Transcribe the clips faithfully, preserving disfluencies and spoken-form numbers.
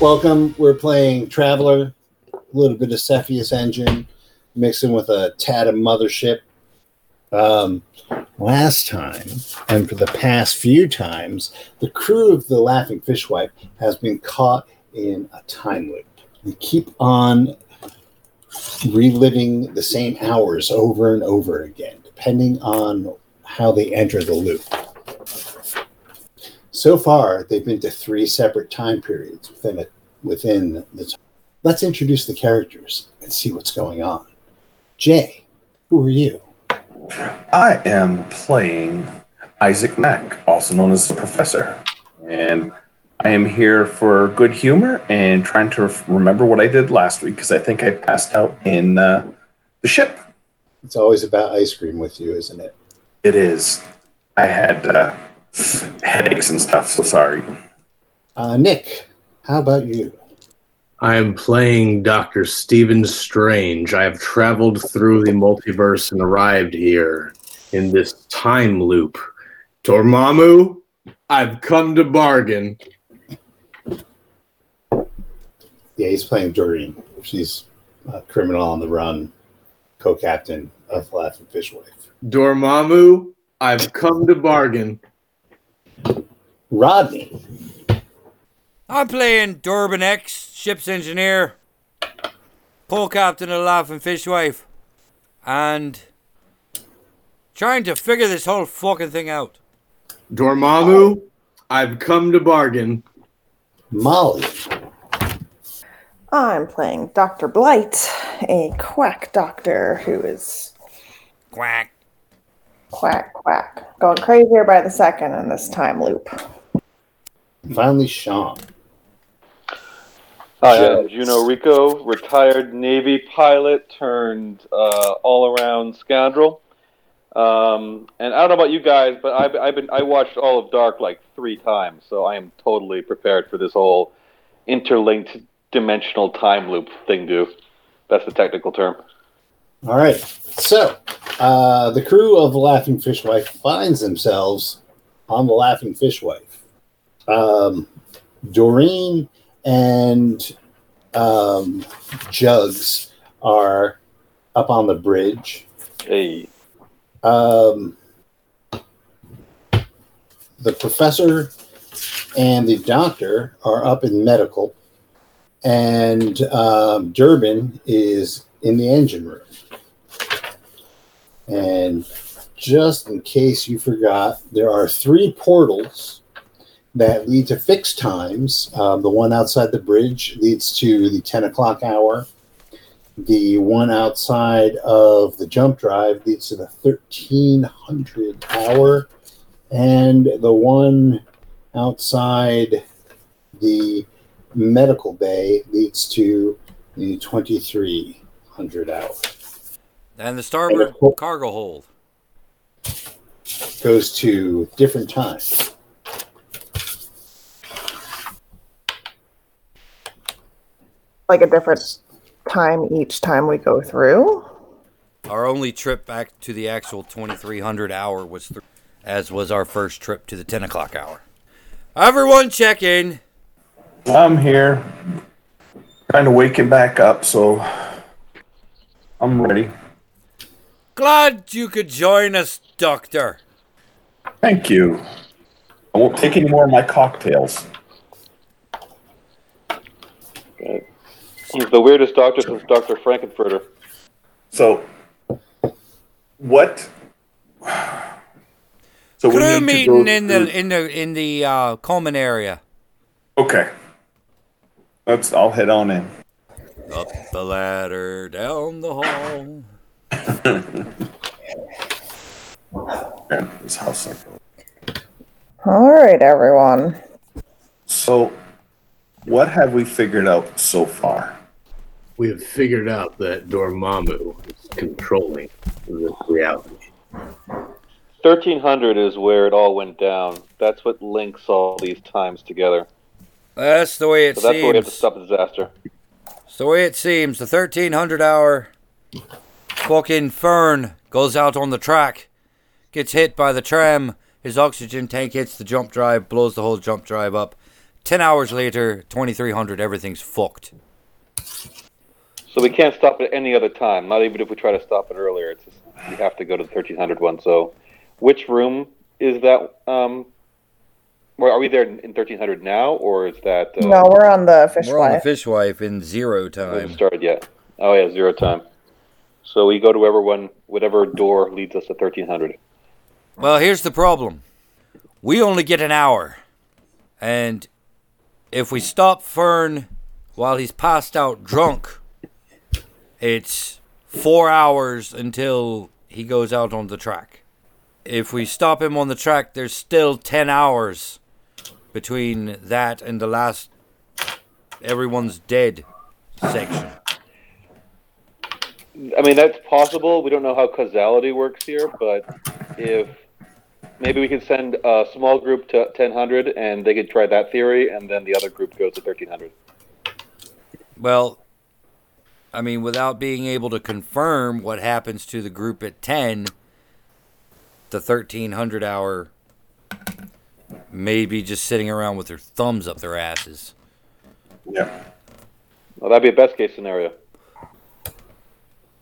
Welcome. We're playing Traveler, a little bit of Cepheus Engine, mixing with a tad of Mothership. Um, last time, and for the past few times, the crew of the Laughing Fishwife has been caught in a time loop. They keep on reliving the same hours over and over again, depending on how they enter the loop. So far, they've been to three separate time periods within a, within the time. Let's introduce the characters and see what's going on. Jay, who are you? I am playing Isaac Mack, also known as the Professor. And I am here for good humor and trying to remember what I did last week, because I think I passed out in uh, the ship. It's always about ice cream with you, isn't it? It is. I had... Uh, headaches and stuff, so sorry. Uh, Nick, how about you? I am playing Doctor Stephen Strange. I have traveled through the multiverse and arrived here in this time loop. Dormammu, I've come to bargain. Yeah, he's playing Doreen. She's a criminal on the run, co-captain of Laughing Fishwife. Dormammu, I've come to bargain. Rodney. I'm playing Durban X, ship's engineer, pole captain of the Laughing Fishwife, and trying to figure this whole fucking thing out. Dormammu, I've come to bargain. Molly. I'm playing Doctor Blight, a quack doctor who is... Quack. Quack, quack. Going crazier by the second in this time loop. Finally, Sean. Hi, I'm Juno Rico, retired Navy pilot turned uh, all-around scoundrel. Um, and I don't know about you guys, but I've, I've been I watched all of Dark like three times, so I am totally prepared for this whole interlinked dimensional time loop thing. Do that's the technical term. All right, so uh, the crew of the Laughing Fishwife finds themselves on the Laughing Fishwife. Um, Doreen and um, Jugs are up on the bridge. Hey. Um, the Professor and the Doctor are up in medical, and um, Durban is in the engine room. And just in case you forgot, there are three portals that lead to fixed times. Um, the one outside the bridge leads to the ten o'clock hour. The one outside of the jump drive leads to the thirteen hundred hour. And the one outside the medical bay leads to the twenty-three hundred hour. And the starboard cargo hold goes to different times. Like a different time each time we go through? Our only trip back to the actual twenty-three hundred hour was th- as was our first trip to the ten o'clock hour. Everyone check in. I'm here. Trying to wake him back up, so I'm ready. Glad you could join us, Doctor. Thank you. I won't take any more of my cocktails. Okay. He's the weirdest doctor since Doctor Frankenfurter. So, what? So we need meeting to go in through... the in the in the uh, Coleman area. Okay. Let's. I'll head on in. Up the ladder, down the hall. All right, everyone. So, what have we figured out so far? We have figured out that Dormammu is controlling this reality. thirteen hundred is where it all went down. That's what links all these times together. That's the way it so that's seems. That's the way we have to stop the disaster. It's the way it seems. The thirteen hundred hour... Fucking Fern goes out on the track, gets hit by the tram, his oxygen tank hits the jump drive, blows the whole jump drive up. Ten hours later, twenty-three hundred, everything's fucked. So we can't stop at any other time, not even if we try to stop it earlier. It's just, we have to go to the thirteen hundred one. So which room is that? Um, where, are we there in thirteen hundred now, or is that... Uh, no, we're on the Fishwife. We're on the Fishwife in zero time. We haven't started yet. Oh, yeah, zero time. So we go to whatever, one, whatever door leads us to thirteen hundred. Well, here's the problem. We only get an hour. And if we stop Fern while he's passed out drunk, it's four hours until he goes out on the track. If we stop him on the track, there's still ten hours between that and the last everyone's dead section. I mean, that's possible. We don't know how causality works here, but if maybe we could send a small group to ten hundred and they could try that theory, and then the other group goes to thirteen hundred. Well, I mean, without being able to confirm what happens to the group at ten, the thirteen hundred hour may be just sitting around with their thumbs up their asses. Yeah. Well, that'd be a best case scenario.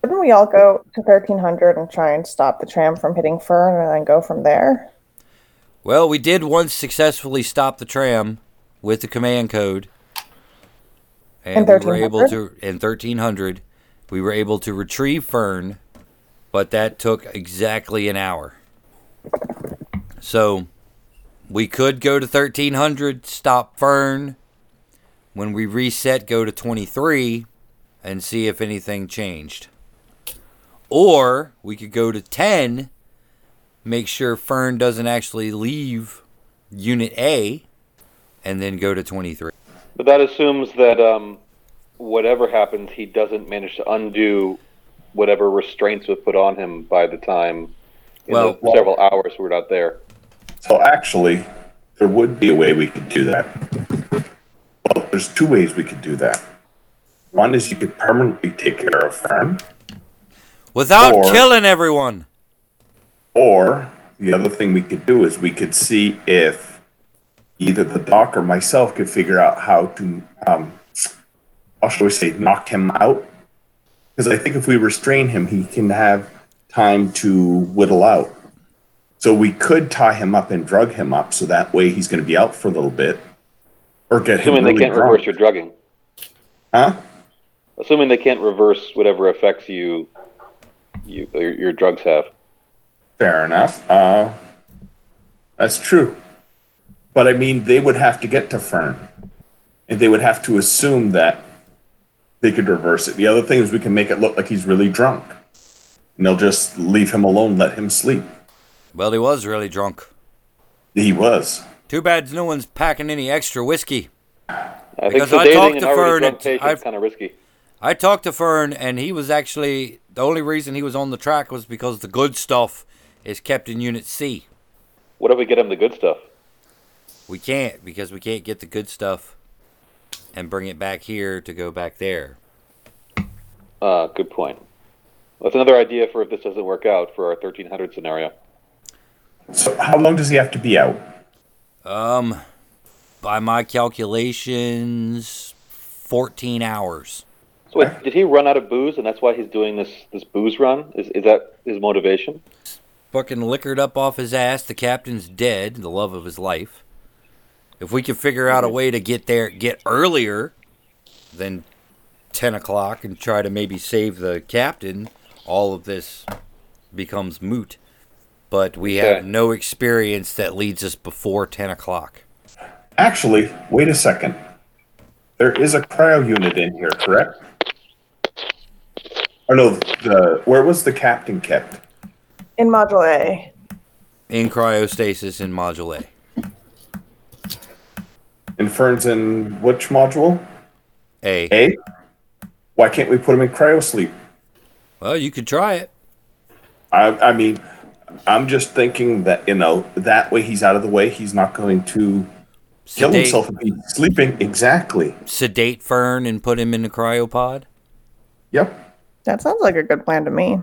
Wouldn't we all go to thirteen hundred and try and stop the tram from hitting Fern and then go from there? Well, we did once successfully stop the tram with the command code. And we were able to, in thirteen hundred, we were able to retrieve Fern, but that took exactly an hour. So we could go to thirteen hundred, stop Fern. When we reset, go to twenty-three and see if anything changed. Or we could go to ten, make sure Fern doesn't actually leave Unit A, and then go to twenty-three. But that assumes that um, whatever happens, he doesn't manage to undo whatever restraints were put on him by the time, in well, the several well, hours we're not there. So actually, there would be a way we could do that. Well, there's two ways we could do that. One is you could permanently take care of Fern. Without or, killing everyone. Or the other thing we could do is we could see if either the doc or myself could figure out how to, um, how shall we say, knock him out. Because I think if we restrain him, he can have time to whittle out. So we could tie him up and drug him up, so that way he's going to be out for a little bit. Or get Assuming him really they can't drunk. reverse your drugging. Huh? Assuming they can't reverse whatever effects you... You, your, your drugs have. Fair enough. Uh, that's true. But I mean, they would have to get to Fern. And they would have to assume that they could reverse it. The other thing is we can make it look like he's really drunk. And they'll just leave him alone, let him sleep. Well, he was really drunk. He was. Too bad no one's packing any extra whiskey. I because think I talked to Fern. It's kind of risky. I talked to Fern, and he was actually... The only reason he was on the track was because the good stuff is kept in Unit C. What if we get him the good stuff? We can't, because we can't get the good stuff and bring it back here to go back there. Uh, good point. Well, that's another idea for if this doesn't work out for our thirteen hundred scenario. So how long does he have to be out? Um, by my calculations, fourteen hours. So wait, did he run out of booze, and that's why he's doing this, this booze run? Is is that his motivation? Fucking liquored up off his ass. The captain's dead, the love of his life. If we can figure out a way to get there, get earlier than ten o'clock and try to maybe save the captain, all of this becomes moot. But we okay. have no experience that leads us before ten o'clock. Actually, wait a second. There is a cryo unit in here, correct? Or no, the, where was the captain kept? In Module A. In cryostasis in Module A. And Fern's in which module? A. A? Why can't we put him in cryosleep? Well, you could try it. I, I mean, I'm just thinking that, you know, that way he's out of the way. He's not going to sedate, kill himself if he's sleeping. Exactly. Sedate Fern and put him in the cryopod? Yep. That sounds like a good plan to me.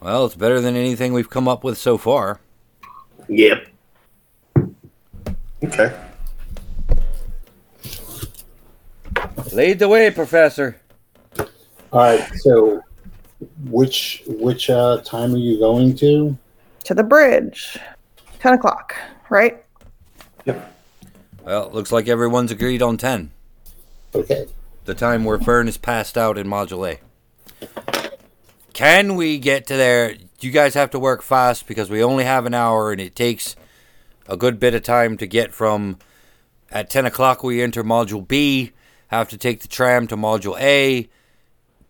Well, it's better than anything we've come up with so far. Yep. Okay. Lead the way, Professor. All right, so which which uh, time are you going to? To the bridge. ten o'clock, right? Yep. Well, looks like everyone's agreed on ten. Okay. The time where Fern is passed out in Module A. Can we get to there? You guys have to work fast because we only have an hour and it takes a good bit of time to get from... At ten o'clock, we enter Module B, have to take the tram to Module A,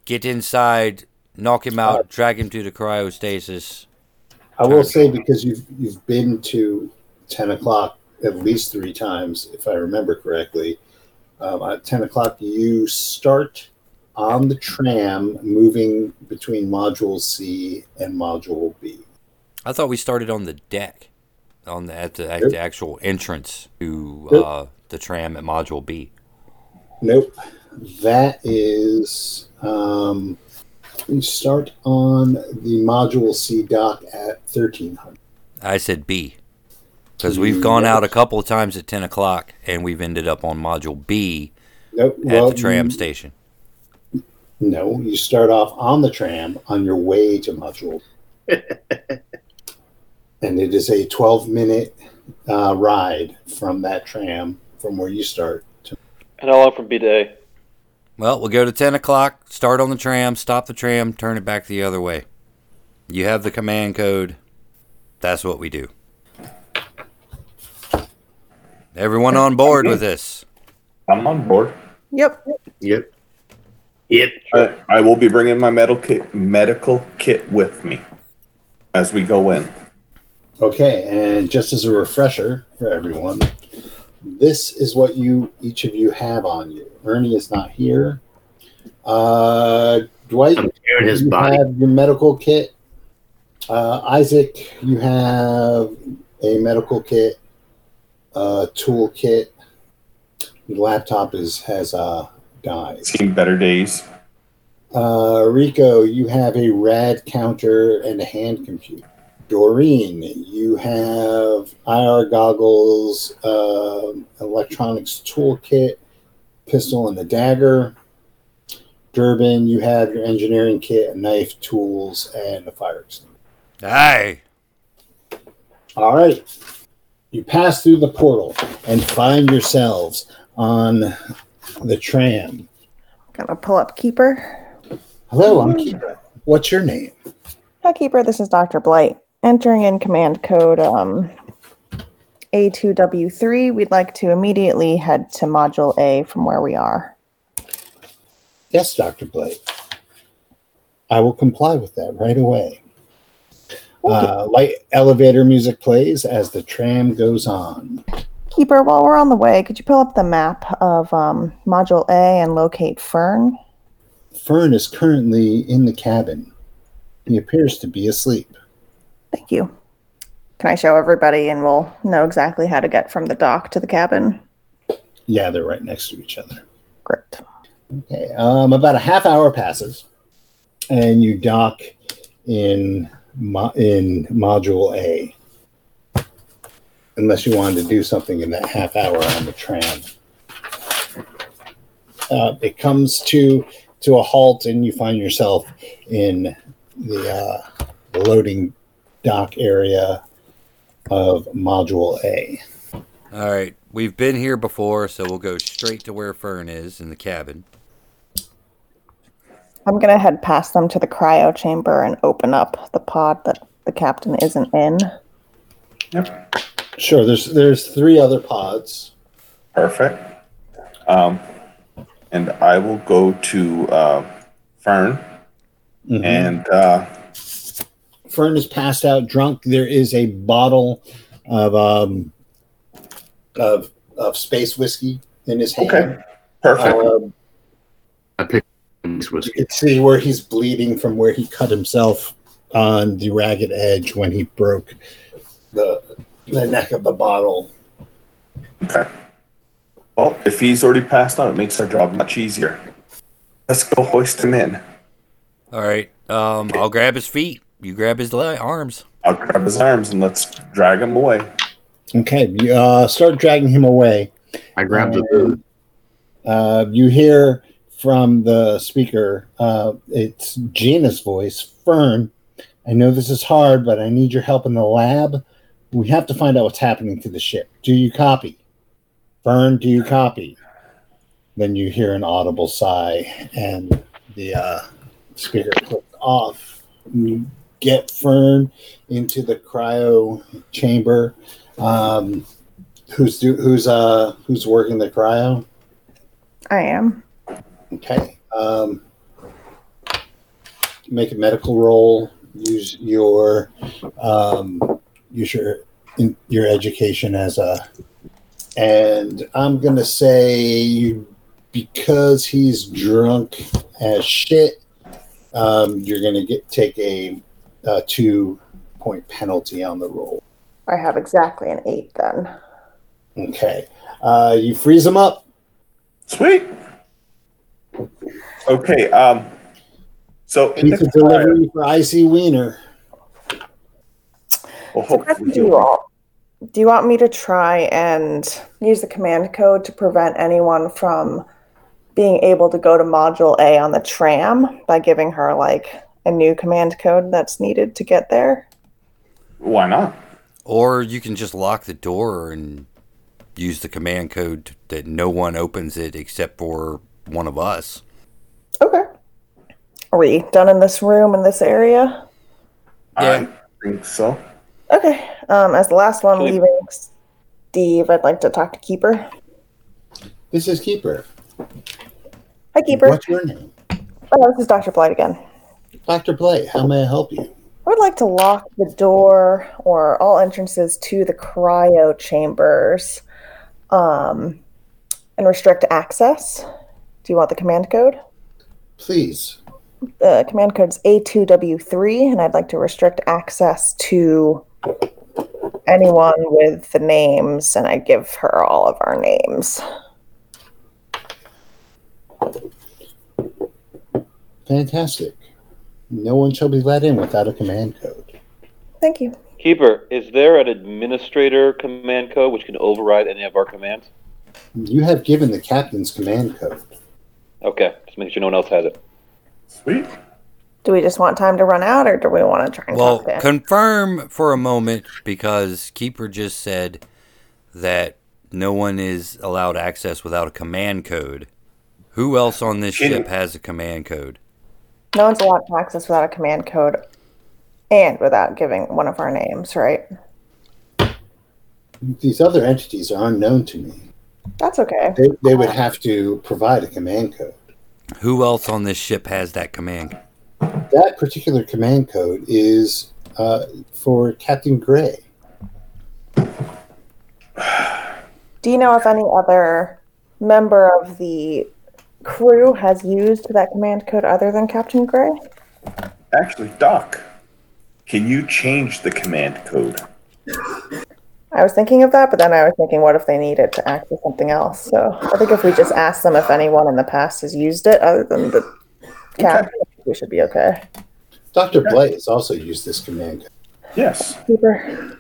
get inside, knock him out, uh, drag him to the cryostasis. I will say, because you've you've been to ten o'clock at least three times, if I remember correctly, um, at ten o'clock, you start on the tram moving between Module C and Module B. I thought we started on the deck. On the, at, the, at nope. the actual entrance to nope. uh, the tram at Module B. Nope. That is, um, we start on the Module C dock at thirteen hundred. I said B. Because we've gone nope. out a couple of times at ten o'clock, and we've ended up on Module B nope. at well, the tram you, station. No, you start off on the tram on your way to Module B. And it is a twelve-minute uh, ride from that tram, from where you start. To- and how long from B to A? Well, we'll go to ten o'clock, start on the tram, stop the tram, turn it back the other way. You have the command code. That's what we do. Everyone on board with this? I'm on board. Yep. Yep. Yep. Uh, I will be bringing my medical kit, medical kit with me as we go in. Okay, and just as a refresher for everyone, this is what you each of you have on you. Ernie is not here. Uh, Dwight, his you body. Have your medical kit. Uh, Isaac, you have a medical kit, a tool kit. Your laptop is has uh, died. Seen better days. Uh, Rico, you have a rad counter and a hand computer. Doreen, you have I R goggles, uh, electronics toolkit, pistol and a dagger. Durban, you have your engineering kit, a knife, tools, and a fire extinguisher. Aye. All right. You pass through the portal and find yourselves on the tram. Gonna pull up Keeper. Hello, I'm Keeper. What's your name? Hi, Keeper. This is Doctor Blight. Entering in command code um, A two W three, we'd like to immediately head to Module A from where we are. Yes, Doctor Blake. I will comply with that right away. Uh, light elevator music plays as the tram goes on. Keeper, while we're on the way, could you pull up the map of um, Module A and locate Fern? Fern is currently in the cabin. He appears to be asleep. Thank you. Can I show everybody and we'll know exactly how to get from the dock to the cabin? Yeah, they're right next to each other. Great. Okay, um, about a half hour passes, and you dock in mo- in Module A. Unless you wanted to do something in that half hour on the tram. Uh, it comes to, to a halt, and you find yourself in the uh, loading dock area of Module A. All right. We've been here before, so we'll go straight to where Fern is in the cabin. I'm going to head past them to the cryo chamber and open up the pod that the captain isn't in. Yep. Sure. There's there's three other pods. Perfect. Um, and I will go to uh, Fern. Mm-hmm. And... Uh, Fern is passed out drunk. There is a bottle of um, of of space whiskey in his hand. Okay, perfect. Um, I picked this whiskey. You can see where he's bleeding from where he cut himself on the ragged edge when he broke the the neck of the bottle. Okay. Well, if he's already passed out, it makes our job much easier. Let's go hoist him in. All right. Um, I'll grab his feet. You grab his arms. I'll grab his arms and let's drag him away. Okay, you uh, start dragging him away. I grabbed the food. Uh, you hear from the speaker, uh, it's Gina's voice. Fern, I know this is hard, but I need your help in the lab. We have to find out what's happening to the ship. Do you copy? Fern, do you copy? Then you hear an audible sigh, and the uh, speaker clicks off. You get Fern into the cryo chamber. Um, who's do, who's uh who's working the cryo? I am. Okay. Um, make a medical roll. Use your um, use your in, your education as a, and I'm gonna say you. Because he's drunk as shit, um, you're going to get take a, a two-point penalty on the roll. I have exactly an eight then. Okay. Uh, you freeze him up. Sweet. Okay. Um, so Pizza the delivery for Icy Wiener. So that's what you all. Do you want me to try and use the command code to prevent anyone from being able to go to Module A on the tram by giving her, like, a new command code that's needed to get there? Why not? Or you can just lock the door and use the command code that no one opens it except for one of us. Okay. Are we done in this room, in this area? Yeah. I think so. Okay. Um, as the last one leaving, Steve, I'd like to talk to Keeper. This is Keeper. Hi, Keeper. What's your name? Oh, this is Doctor Blight again. Doctor Blight, how may I help you? I would like to lock the door or all entrances to the cryo chambers um, and restrict access. Do you want the command code? Please. The command code is A two W three, and I'd like to restrict access to anyone with the names, and I give her all of our names. Fantastic. No one shall be let in without a command code. Thank you. Keeper, is there an administrator command code which can override any of our commands? You have given the captain's command code. Okay, just make sure no one else has it. Sweet. Do we just want time to run out, or do we want to try and well, talk confirm for a moment, because Keeper just said that no one is allowed access without a command code. Who else on this Gina. ship has a command code? No one's allowed access without a command code and without giving one of our names, right? These other entities are unknown to me. That's okay. They, they would have to provide a command code. Who else on this ship has that command code? That particular command code is uh, for Captain Gray. Do you know if any other member of the crew has used that command code other than Captain Gray? Actually, Doc, can you change the command code? I was thinking of that, but then I was thinking, what if they need it to access something else? So I think if we just ask them if anyone in the past has used it other than the captain, okay. We should be okay. Doctor Blight has also used this command. Yes. Keeper.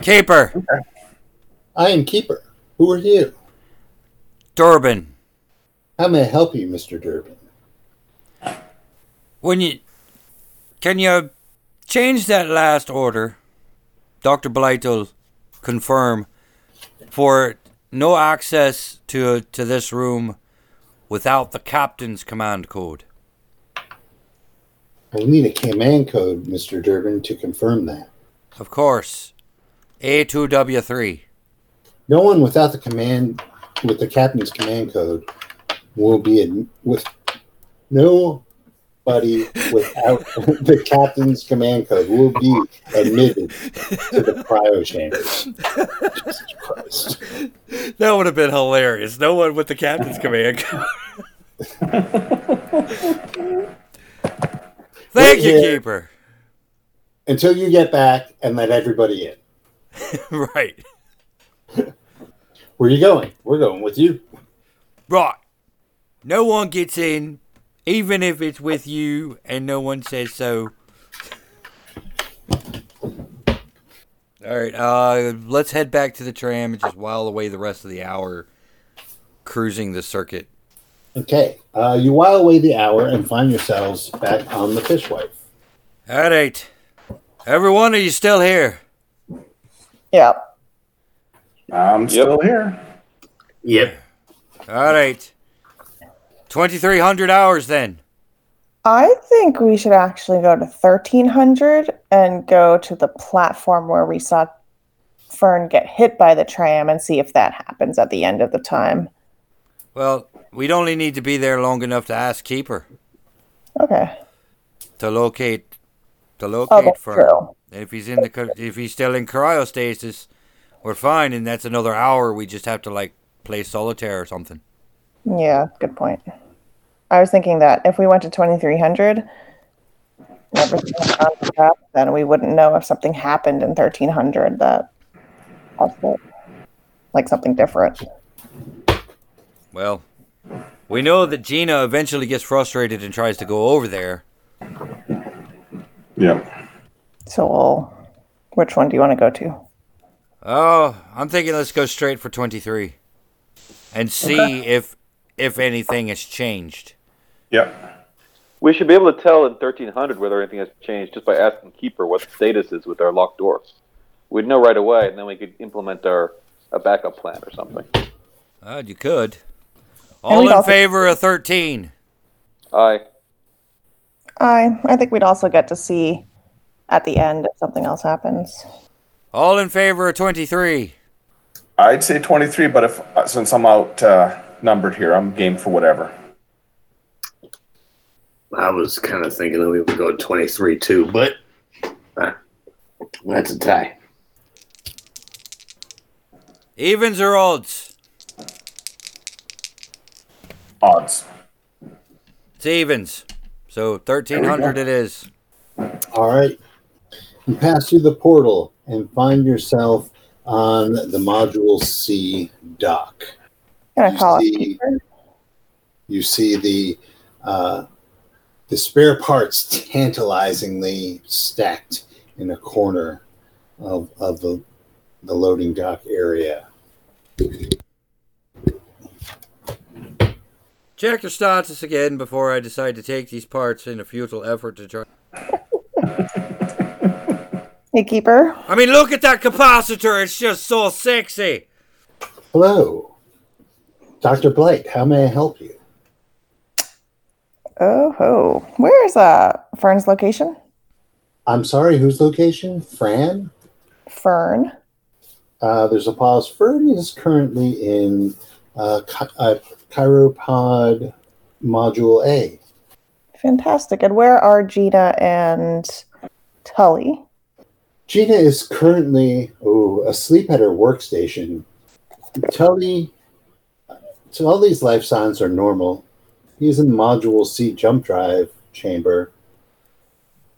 Keeper. Okay. I am Keeper. Who are you? Durban. How may I help you, Mister Durban? When you... Can you change that last order? Doctor Blight will confirm for no access to to this room without the captain's command code. I'll need a command code, Mister Durban, to confirm that. Of course. A two W three. No one without the command, with the captain's command code, will be in, with nobody without the captain's command code will be admitted to the cryo chambers. Jesus Christ. That would have been hilarious. No one with the captain's command code. Thank you, Keeper. Until you get back and let everybody in. Right. Where are you going? We're going with you. Right. No one gets in, even if it's with you and no one says so. All right. Uh, let's head back to the tram and just while away the rest of the hour cruising the circuit. Okay. Uh, you while away the hour and find yourselves back on the Fishwife. All right. Everyone, are you still here? Yeah. I'm yep. still here. Yep. All right. twenty-three hundred hours then. I think we should actually go to thirteen hundred and go to the platform where we saw Fern get hit by the tram and see if that happens at the end of the time. Well, we'd only need to be there long enough to ask Keeper. Okay. To locate, to locate oh, Fern. If he's in the, if he's still in cryostasis, we're fine, and that's another hour. We just have to like play solitaire or something. Yeah, good point. I was thinking that if we went to twenty-three hundred, then we wouldn't know if something happened in thirteen hundred that also, like something different. Well, we know that Gina eventually gets frustrated and tries to go over there. Yeah. So we'll, which one do you want to go to? Oh, I'm thinking let's go straight for twenty-three and see okay. if if anything has changed. Yep. We should be able to tell in thirteen hundred whether anything has changed just by asking Keeper what the status is with our locked door. We'd know right away, and then we could implement our a backup plan or something. Uh, you could. All in also- favor of thirteen? Aye. Aye. I think we'd also get to see at the end if something else happens. All in favor of twenty-three? I'd say twenty-three, but if since I'm out... Uh, numbered here. I'm game for whatever. I was kind of thinking that we would go twenty-three too, but uh, that's a tie. Evens or odds? Odds. It's evens. So thirteen hundred it is. All right. You pass through the portal and find yourself on the Module C dock. Can I call you, it see, you see the uh, the spare parts tantalizingly stacked in a corner of of the, the loading dock area. Check your status again before I decide to take these parts in a futile effort to try. Hey, Keeper. I mean, look at that capacitor. It's just so sexy. Hello. Doctor Blight, how may I help you? Oh ho! Where is uh Fern's location? I'm sorry, whose location? Fran? Fern. Uh, there's a pause. Fern is currently in uh, chi- uh, Chiropod Module A. Fantastic. And where are Gina and Tully? Gina is currently oh, asleep at her workstation. Tully. So all these life signs are normal. He's in Module C jump drive chamber.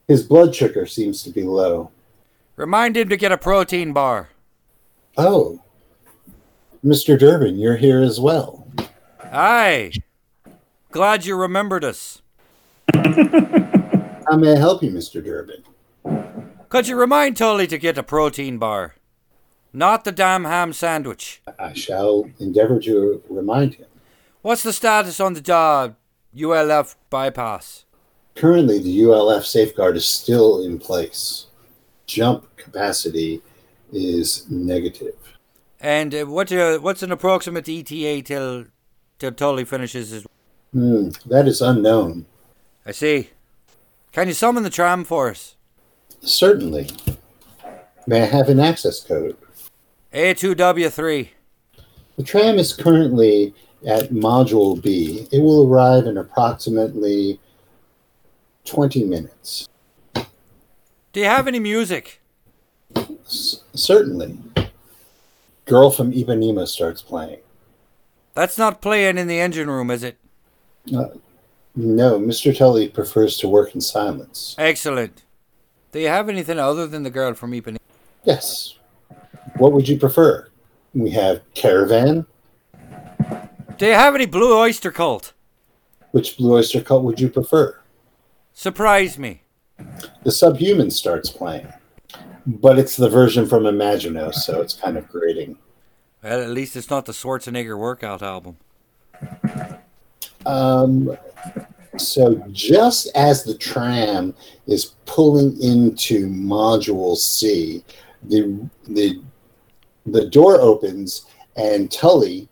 His blood sugar seems to be low. Remind him to get a protein bar. Oh. Mister Durbin, you're here as well. Hi. Glad you remembered us. How may I help you, Mister Durbin? Could you remind Tully to get a protein bar? Not the damn ham sandwich. I shall endeavor to remind him. What's the status on the uh, U L F bypass? Currently, the U L F safeguard is still in place. Jump capacity is negative. And uh, what uh, what's an approximate E T A till till Tully finishes his... Hmm, that is unknown. I see. Can you summon the tram for us? Certainly. May I have an access code? A two W three. The tram is currently at Module B. It will arrive in approximately twenty minutes. Do you have any music? S- certainly. Girl from Ipanema starts playing. That's not playing in the engine room, is it? Uh, no, Mister Tully prefers to work in silence. Excellent. Do you have anything other than the girl from Ipanema? Yes. What would you prefer? We have Caravan. Do you have any Blue Oyster Cult? Which Blue Oyster Cult would you prefer? Surprise me. The Subhuman starts playing. But it's the version from Imaginos, so it's kind of grating. Well, at least it's not the Schwarzenegger workout album. Um, so just as the tram is pulling into Module C, the the the door opens and Tully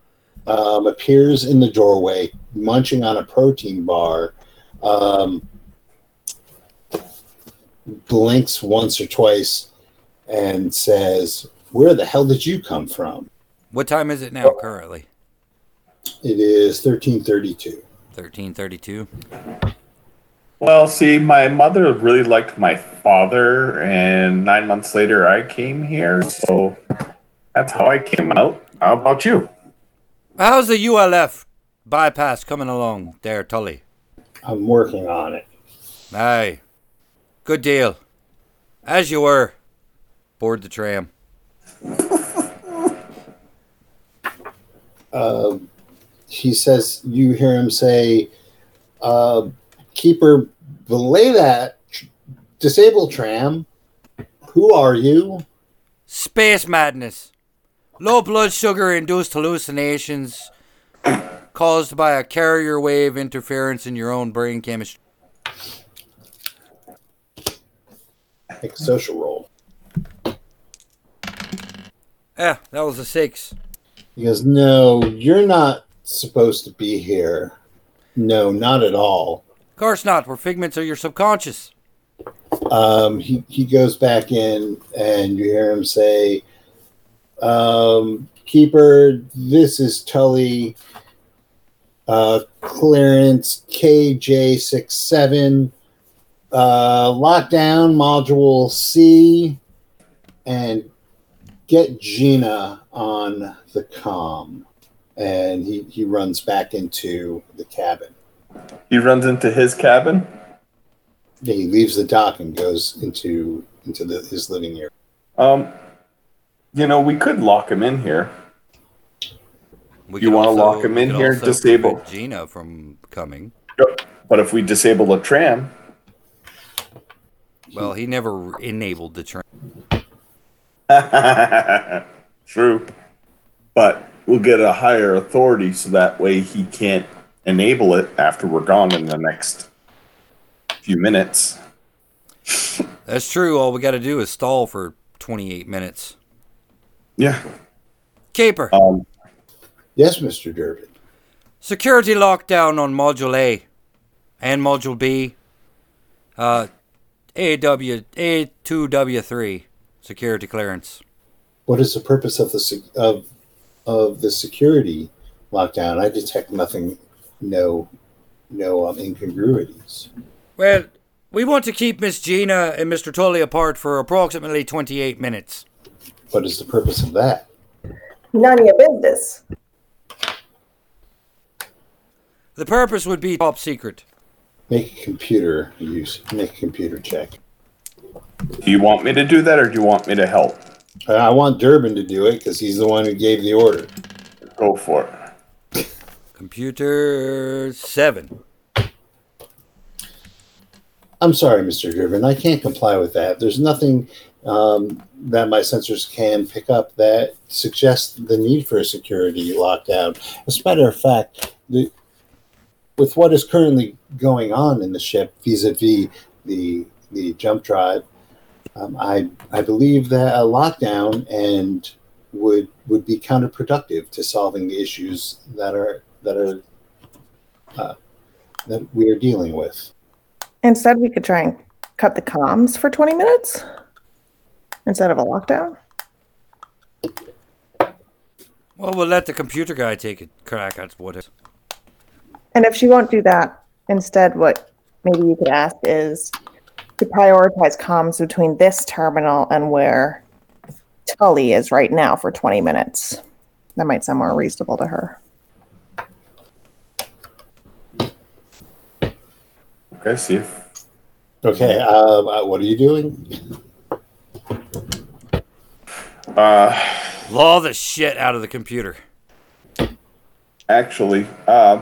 um, appears in the doorway, munching on a protein bar. Um, blinks once or twice and says, "Where the hell did you come from?" What time is it now, oh, currently? It is thirteen thirty-two. thirteen thirty-two. Well, see, my mother really liked my father, and nine months later I came here, so that's how I came out. How about you? How's the U L F bypass coming along there, Tully? I'm working on it. Aye. Good deal. As you were. Board the tram. Uh, he says, you hear him say, uh, Keeper, belay that. Tr- disable tram. Who are you? Space madness. Low blood sugar-induced hallucinations caused by a carrier wave interference in your own brain chemistry. Make a social roll. Yeah, that was a six. He goes, no, you're not supposed to be here. No, not at all. Of course not. We're figments of your subconscious. Um, he, he goes back in, and you hear him say, um, Keeper, this is Tully, uh, clearance K J sixty-seven, uh, lockdown module C, and get Gina on the comm. And he, he runs back into the cabin. He runs into his cabin? Yeah, he leaves the dock and goes into into the, his living area. Um, you know, we could lock him in here. We you want to lock him in here? Disable Gina from coming. But if we disable the tram, well, he never enabled the tram. True. But we'll get a higher authority so that way he can't enable it after we're gone in the next few minutes. That's true. All we got to do is stall for twenty-eight minutes. Yeah. Keeper. Um, yes, Mister Durbin. Security lockdown on Module A and Module B. Uh, A W, A two W three. Security clearance. What is the purpose of the of of the security lockdown? I detect nothing, no, no um, incongruities. Well, we want to keep Miss Gina and Mister Tully apart for approximately twenty-eight minutes. What is the purpose of that? None of your business. The purpose would be top secret. Make a computer use. Make a computer check. Do you want me to do that, or do you want me to help? Uh, I want Durbin to do it, because he's the one who gave the order. Go for it. Computer seven. I'm sorry, Mister Durbin. I can't comply with that. There's nothing um, that my sensors can pick up that suggests the need for a security lockdown. As a matter of fact, the, with what is currently going on in the ship, vis-a-vis the... the jump drive, um, I I believe that a lockdown and would would be counterproductive to solving the issues that are that are uh, that we are dealing with. Instead, we could try and cut the comms for twenty minutes instead of a lockdown. Well, we'll let the computer guy take a crack at what it. And if she won't do that, instead, what maybe you could ask is to prioritize comms between this terminal and where Tully is right now for twenty minutes. That might sound more reasonable to her. Okay, see you. Okay, um, uh, what are you doing? Uh, Law the shit out of the computer. Actually, uh,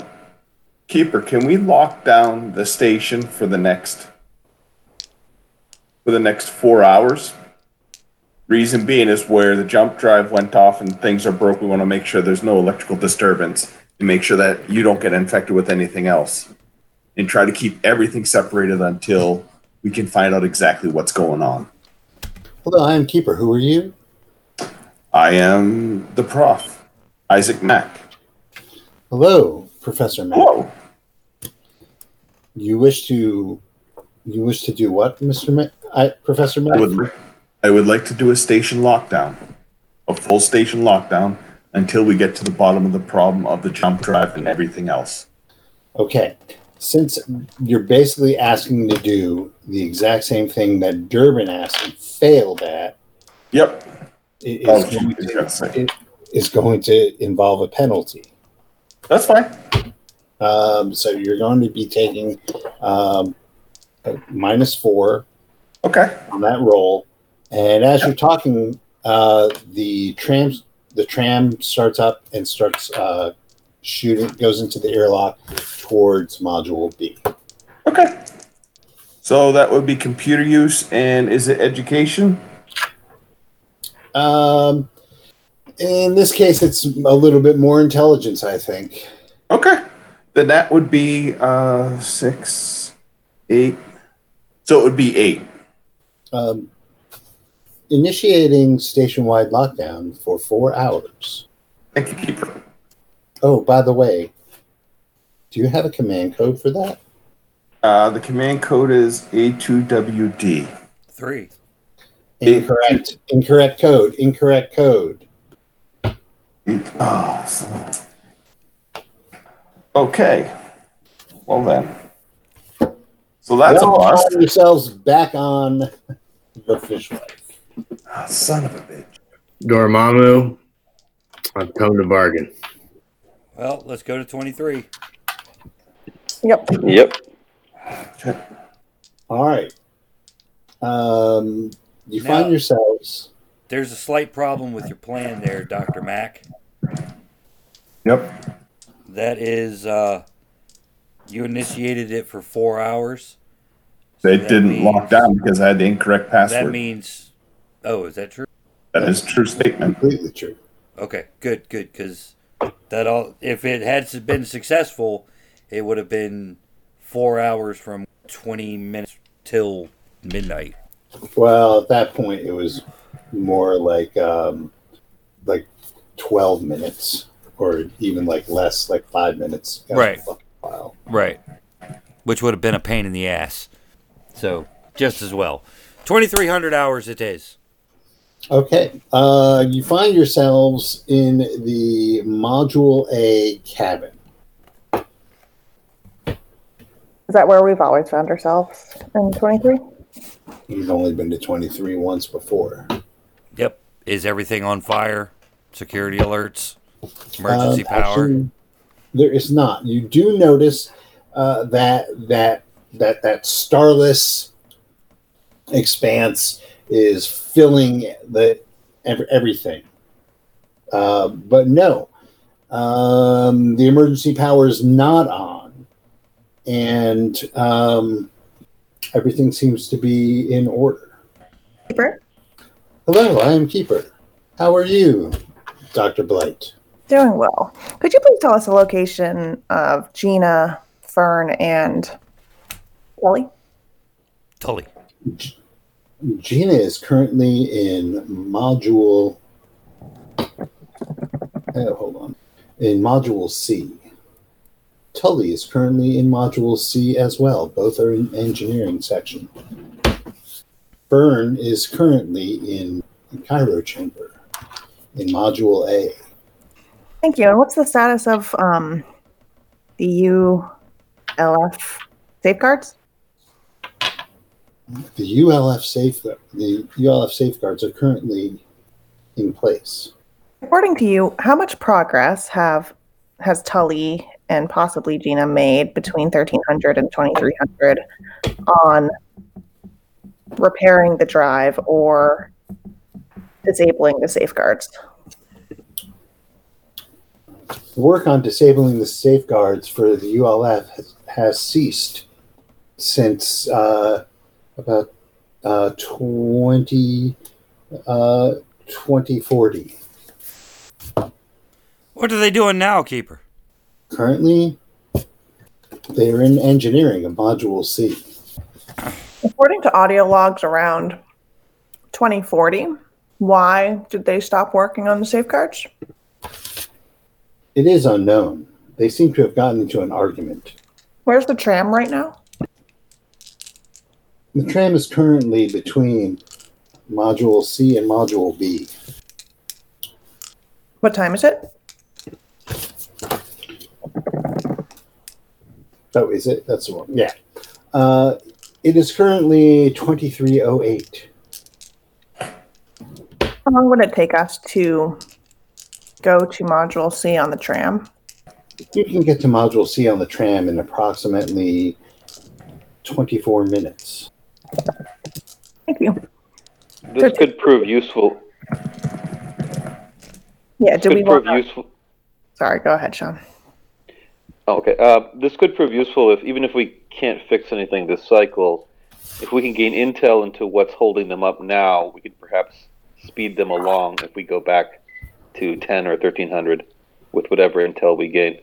Keeper, can we lock down the station for the next... for the next four hours. Reason being is where the jump drive went off and things are broke. We want to make sure there's no electrical disturbance. to make sure that you don't get infected with anything else, and try to keep everything separated until we can find out exactly what's going on. Hello, I am Keeper. Who are you? I am the Prof, Isaac Mack. Hello, Professor Mack. Hello. You wish to, you wish to do what, Mister Mack? I, Professor Mack? I would, I would like to do a station lockdown, a full station lockdown, until we get to the bottom of the problem of the jump drive and everything else. Okay. Since you're basically asking to do the exact same thing that Durban asked and failed at, yep, it is, oh, going to, it is going to involve a penalty. That's fine. Um, so you're going to be taking um, a minus four, okay, on that roll. And as yep. you're talking, uh, the tram the tram starts up and starts. Uh, Shooting goes into the airlock towards module B. Okay. So that would be computer use, and is it education? Um, in this case, it's a little bit more intelligence, I think. Okay. Then that would be uh six, eight. So it would be eight. Um, initiating station-wide lockdown for four hours. Thank you, Keeper. Oh, by the way, do you have a command code for that? Uh, the command code is A two W D. Three. Incorrect. A- incorrect code. Incorrect code. Oh. Okay. Well then. So that's well, a loss. Yourselves back on the fishwife. Oh, son of a bitch. Dormammu, I've come to bargain. Well, let's go to twenty-three. Yep. Yep. All right. Um, you now, find yourselves. There's a slight problem with your plan there, Doctor Mack. Yep. That is, uh, you initiated it for four hours. So they didn't means, lock down because I had the incorrect password. That means, oh, is that true? That is a true statement. Completely true. Okay, good, good, because... That all, if it had been successful, it would have been four hours from twenty minutes till midnight. Well, at that point, it was more like um, like twelve minutes, or even like less, like five minutes. Right. Right. Which would have been a pain in the ass. So just as well. Twenty-three hundred hours it is. Okay, uh, you find yourselves in the Module A cabin. Is that where we've always found ourselves in twenty-three? We've only been to twenty-three once before. Yep. Is everything on fire? Security alerts? Emergency um, power? Actually, there is not. You do notice uh, that that that that starless expanse is filling the everything, uh, but no, um, the emergency power is not on, and um, everything seems to be in order. Keeper? Hello, I am Keeper. How are you, Doctor Blight? Doing well. Could you please tell us the location of Gina, Fern, and Tully? Tully. G- Gina is currently in module. Oh, hold on. In module C. Tully is currently in module C as well. Both are in engineering section. Fern is currently in Cairo chamber in module A. Thank you. And what's the status of um, the U L F safeguards? The U L F safe the U L F safeguards are currently in place. According to you, how much progress have has Tully and possibly Gina made between thirteen hundred and twenty-three hundred on repairing the drive or disabling the safeguards? Work on disabling the safeguards for the U L F has, has ceased since. Uh, About uh, twenty, uh, twenty forty. What are they doing now, Keeper? Currently, they are in engineering in Module C. According to audio logs, around twenty forty, why did they stop working on the safeguards? It is unknown. They seem to have gotten into an argument. Where's the tram right now? The tram is currently between Module C and Module B. What time is it? Oh, is it? That's the one. Yeah. Uh, it is currently twenty-three oh eight. How long would it take us to go to Module C on the tram? You can get to Module C on the tram in approximately twenty-four minutes. Thank you. This so, could prove useful. Yeah, do we prove want useful? Sorry, go ahead, Sean. Oh, okay. Uh, this could prove useful if, even if we can't fix anything this cycle, if we can gain intel into what's holding them up now, we could perhaps speed them along if we go back to ten or thirteen hundred with whatever intel we gain.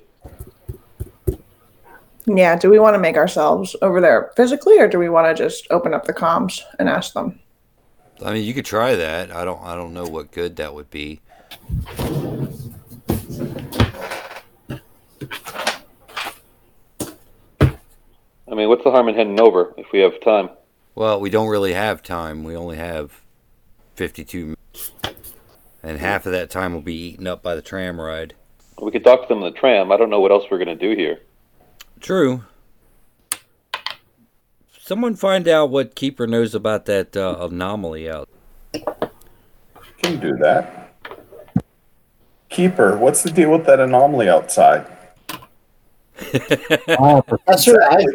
Yeah, do we want to make ourselves over there physically, or do we want to just open up the comms and ask them? I mean, you could try that. I don't I don't know what good that would be. I mean, what's the harm in heading over if we have time? Well, we don't really have time. We only have fifty-two minutes. And half of that time will be eaten up by the tram ride. We could talk to them in the tram. I don't know what else we're going to do here. True. Someone find out what Keeper knows about that uh, anomaly out. Can do that. Keeper, what's the deal with that anomaly outside? uh, Professor, I...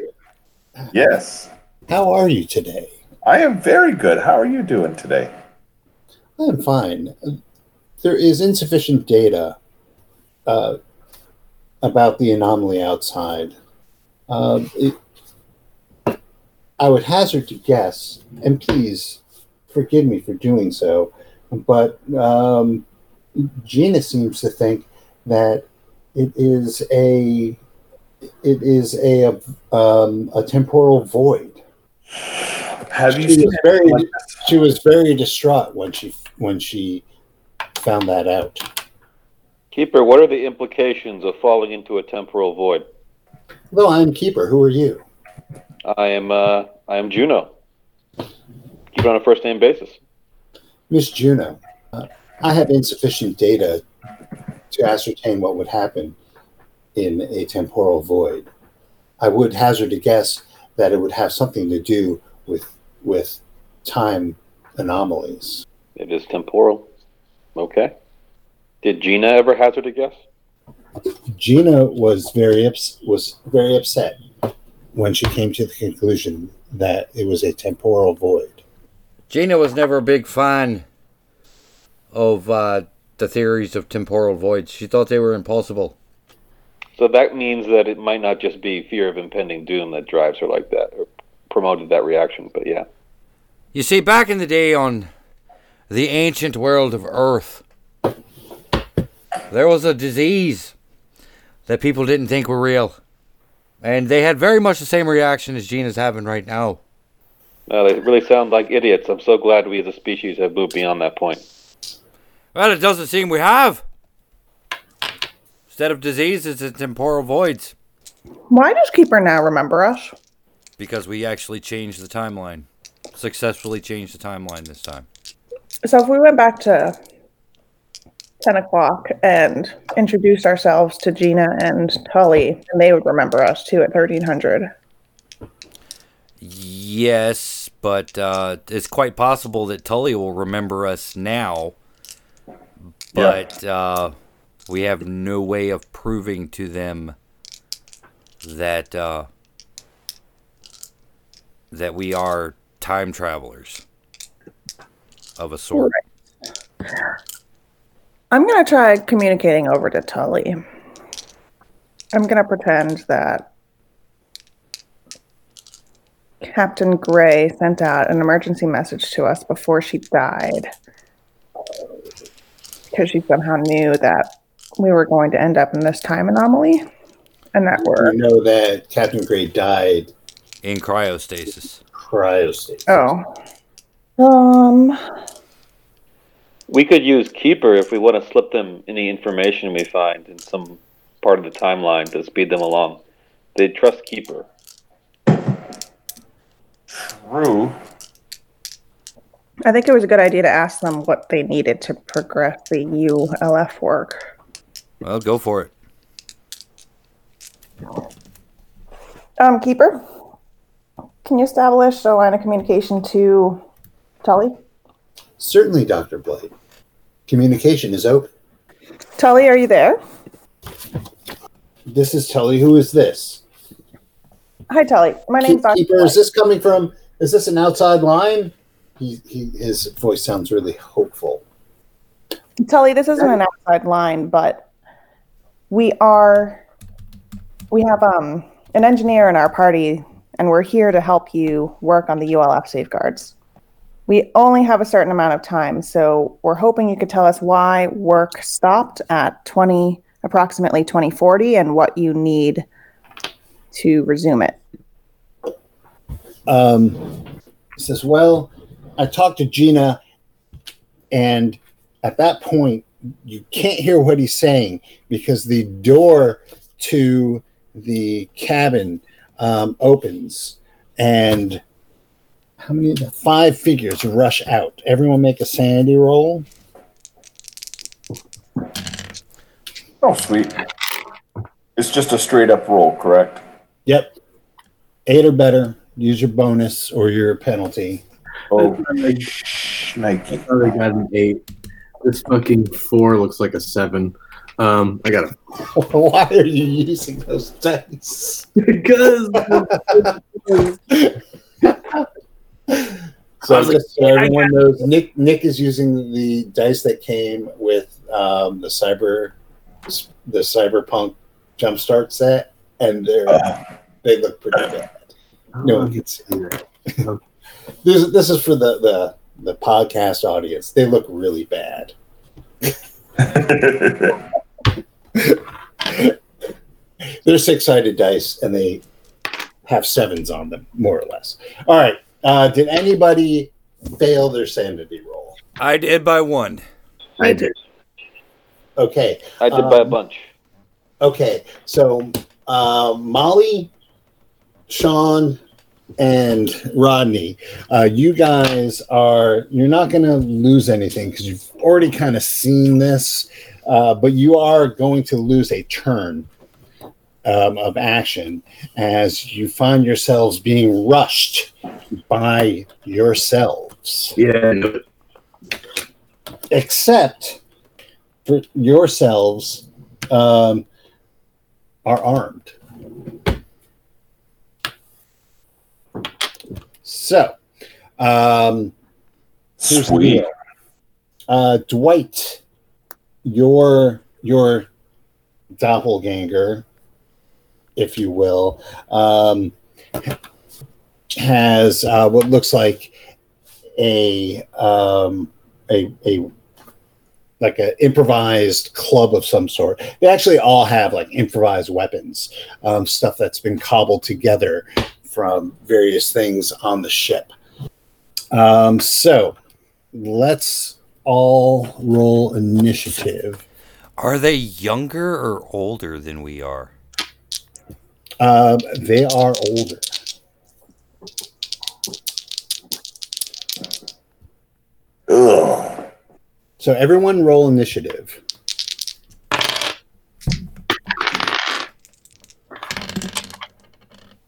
Yes. How are you today? I am very good. How are you doing today? I am fine. There is insufficient data uh, about the anomaly outside. Uh, it, I would hazard to guess, and please forgive me for doing so, but um, Gina seems to think that it is a it is a um, a temporal void. Have you she, seen was very, like she was very distraught when she when she found that out. Keeper, what are the implications of falling into a temporal void? Well, I'm Keeper. Who are you? I am uh, I am Juno. Keep it on a first name basis. Miss Juno, uh, I have insufficient data to ascertain what would happen in a temporal void. I would hazard a guess that it would have something to do with with time anomalies. It is temporal. Okay. Did Gina ever hazard a guess? Gina was very ups- was very upset when she came to the conclusion that it was a temporal void. Gina was never a big fan of uh, the theories of temporal voids. She thought they were impossible. So that means that it might not just be fear of impending doom that drives her like that, or promoted that reaction, but yeah. You see, back in the day on the ancient world of Earth, there was a disease that people didn't think were real. And they had very much the same reaction as Gina's having right now. No, they really sound like idiots. I'm so glad we as a species have moved beyond that point. Well, it doesn't seem we have. Instead of diseases, it's temporal voids. Why does Keeper now remember us? Because we actually changed the timeline. Successfully changed the timeline this time. So if we went back to ten o'clock and introduced ourselves to Gina and Tully, and they would remember us too at thirteen hundred. Yes, but uh, it's quite possible that Tully will remember us now, but yeah. uh, we have no way of proving to them that uh, that we are time travelers of a sort. Right. I'm going to try communicating over to Tully. I'm going to pretend that Captain Gray sent out an emergency message to us before she died, because she somehow knew that we were going to end up in this time anomaly. and that worked. You know that Captain Gray died in cryostasis. Cryostasis. Oh. Um. We could use Keeper if we want to slip them any information we find in some part of the timeline to speed them along. They trust Keeper. True. I think it was a good idea to ask them what they needed to progress the U L F work. Well, go for it. Um, Keeper, can you establish a line of communication to Tully? Certainly, Doctor Blight. Communication is open. Tully, are you there? This is Tully. Who is this? Hi, Tully. My name's Doctor Keeper, Blight. Is this coming from, is this an outside line? He, he, his voice sounds really hopeful. Tully, this isn't an outside line, but we are, we have um, an engineer in our party, and we're here to help you work on the U L F safeguards. We only have a certain amount of time, so we're hoping you could tell us why work stopped at twenty, approximately twenty forty, and what you need to resume it. Um, he says, well, I talked to Gina, and at that point, you can't hear what he's saying because the door to the cabin um, opens, and how many? Five figures rush out. Everyone make a sanity roll. Oh, sweet. It's just a straight-up roll, correct? Yep. Eight or better. Use your bonus or your penalty. Oh, Nike! I already got an eight. This fucking four looks like a seven. Um, I got a. Why are you using those dice? Because. So just so everyone knows, Nick Nick is using the dice that came with um, the cyber, the cyberpunk jumpstart set, and they uh, they look pretty bad. No one can see it. This, this is for the, the, the podcast audience. They look really bad. They're six-sided dice, and they have sevens on them, more or less. All right. Uh, did anybody fail their sanity roll? I did by one. I did. Okay. I did um, by a bunch. Okay. So uh, Molly, Sean, and Rodney, uh, you guys are, you're not going to lose anything because you've already kind of seen this, uh, but you are going to lose a turn um, of action as you find yourselves being rushed by yourselves. Yeah. Except for yourselves um, are armed. So, um, here's the deal. Uh, Dwight, your your doppelganger, if you will, um, has uh, what looks like a um, a a like an improvised club of some sort. They actually all have like improvised weapons, um, stuff that's been cobbled together from various things on the ship. Um, so let's all roll initiative. Are they younger or older than we are? Uh, they are older. Ugh. So everyone roll initiative.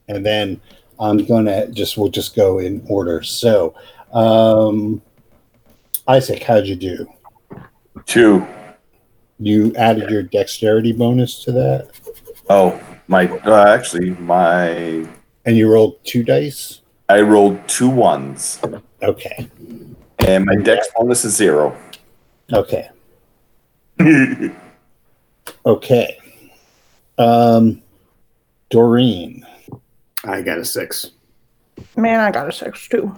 And then I'm gonna just we'll just go in order. So, um, Isaac, how'd you do? Two. You added your dexterity bonus to that. Oh, my! Uh, actually, my. And you rolled two dice. I rolled two ones. Okay. And my dex bonus is zero. Okay. Okay. Um, Doreen. I got a six. Man, I got a six, too.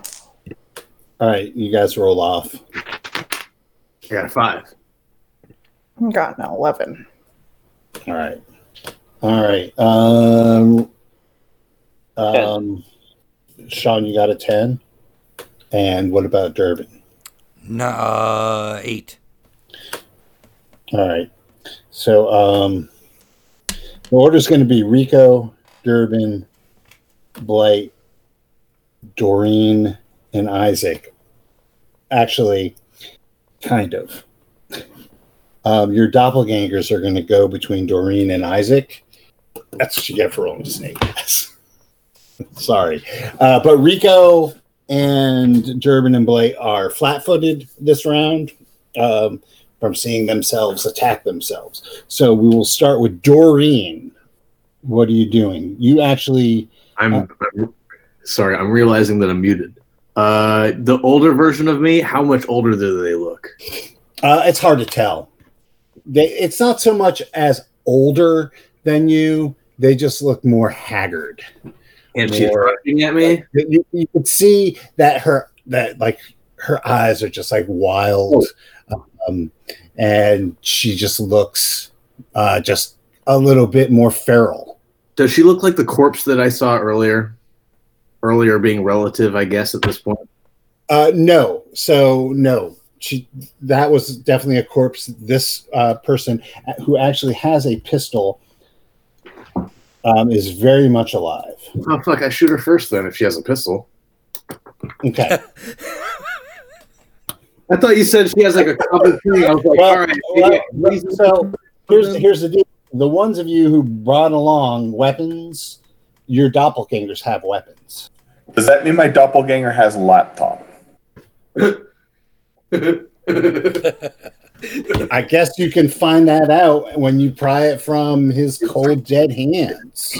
All right, you guys roll off. I got a five. I got an eleven. All right. All right. Um, um, Sean, you got a ten. And what about Durban? No, uh, eight. All right. So um, the order's going to be Rico, Durban, Blight, Doreen, and Isaac. Actually, kind of. Um, your doppelgangers are going to go between Doreen and Isaac. That's what you get for rolling snake. Sorry. Uh, but Rico and Durban and Blake are flat-footed this round um, from seeing themselves attack themselves. So we will start with Doreen. What are you doing? You actually... I'm, uh, I'm sorry, I'm realizing that I'm muted. Uh, the older version of me, how much older do they look? Uh, it's hard to tell. They, it's not so much as older than you. They just look more haggard. And she's looking at me. You, you can see that her that like her eyes are just like wild, oh. um, and she just looks uh, just a little bit more feral. Does she look like the corpse that I saw earlier? Earlier being relative, I guess at this point. Uh, no. So no. She, that was definitely a corpse. This uh, person, who actually has a pistol, um, is very much alive. Oh, fuck. I shoot her first, then, if she has a pistol. Okay. I thought you said she has, like, a couple of things. I was like, well, all right. Well, yeah. So here's, here's the deal. The ones of you who brought along weapons, your doppelgangers have weapons. Does that mean my doppelganger has a laptop? I guess you can find that out when you pry it from his cold, dead hands.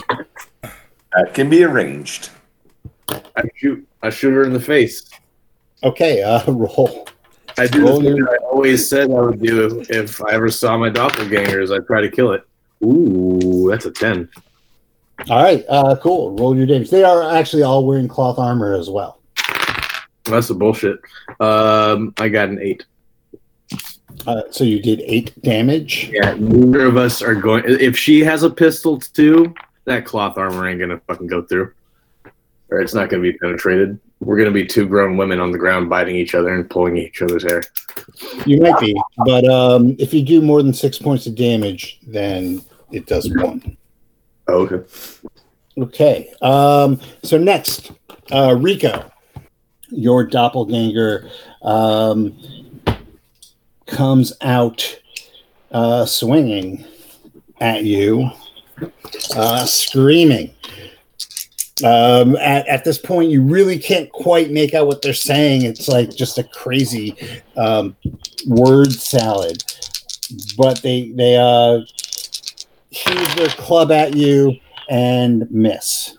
That can be arranged. I shoot. I shoot her in the face. Okay, uh, roll. I do roll the thing your... that I always said I would do if, if I ever saw my doppelgangers. I'd try to kill it. Ooh, that's a ten. All right, uh, cool. Roll your damage. They are actually all wearing cloth armor as well. That's the bullshit. Um, I got an eight. Uh, so you did eight damage? Yeah, neither of us are going... If she has a pistol, too, that cloth armor ain't going to fucking go through. Or it's not going to be penetrated. We're going to be two grown women on the ground biting each other and pulling each other's hair. You might be, but um, if you do more than six points of damage, then it does one. Oh, okay. Okay. Um, so next, uh, Rico. Your doppelganger um, comes out uh, swinging at you, uh, screaming. Um, at, at this point, you really can't quite make out what they're saying. It's like just a crazy um, word salad. But they they uh, heave their club at you and miss.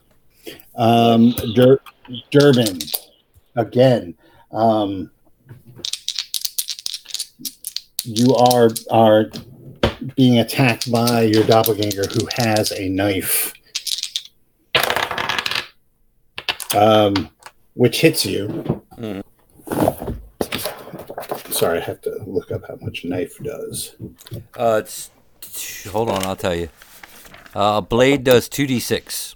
Um, Dur- Durban. Again, um, you are are being attacked by your doppelganger who has a knife, um, which hits you. Mm. Sorry, I have to look up how much knife does. Uh, it's, hold on, I'll tell you. Uh, blade does two d six.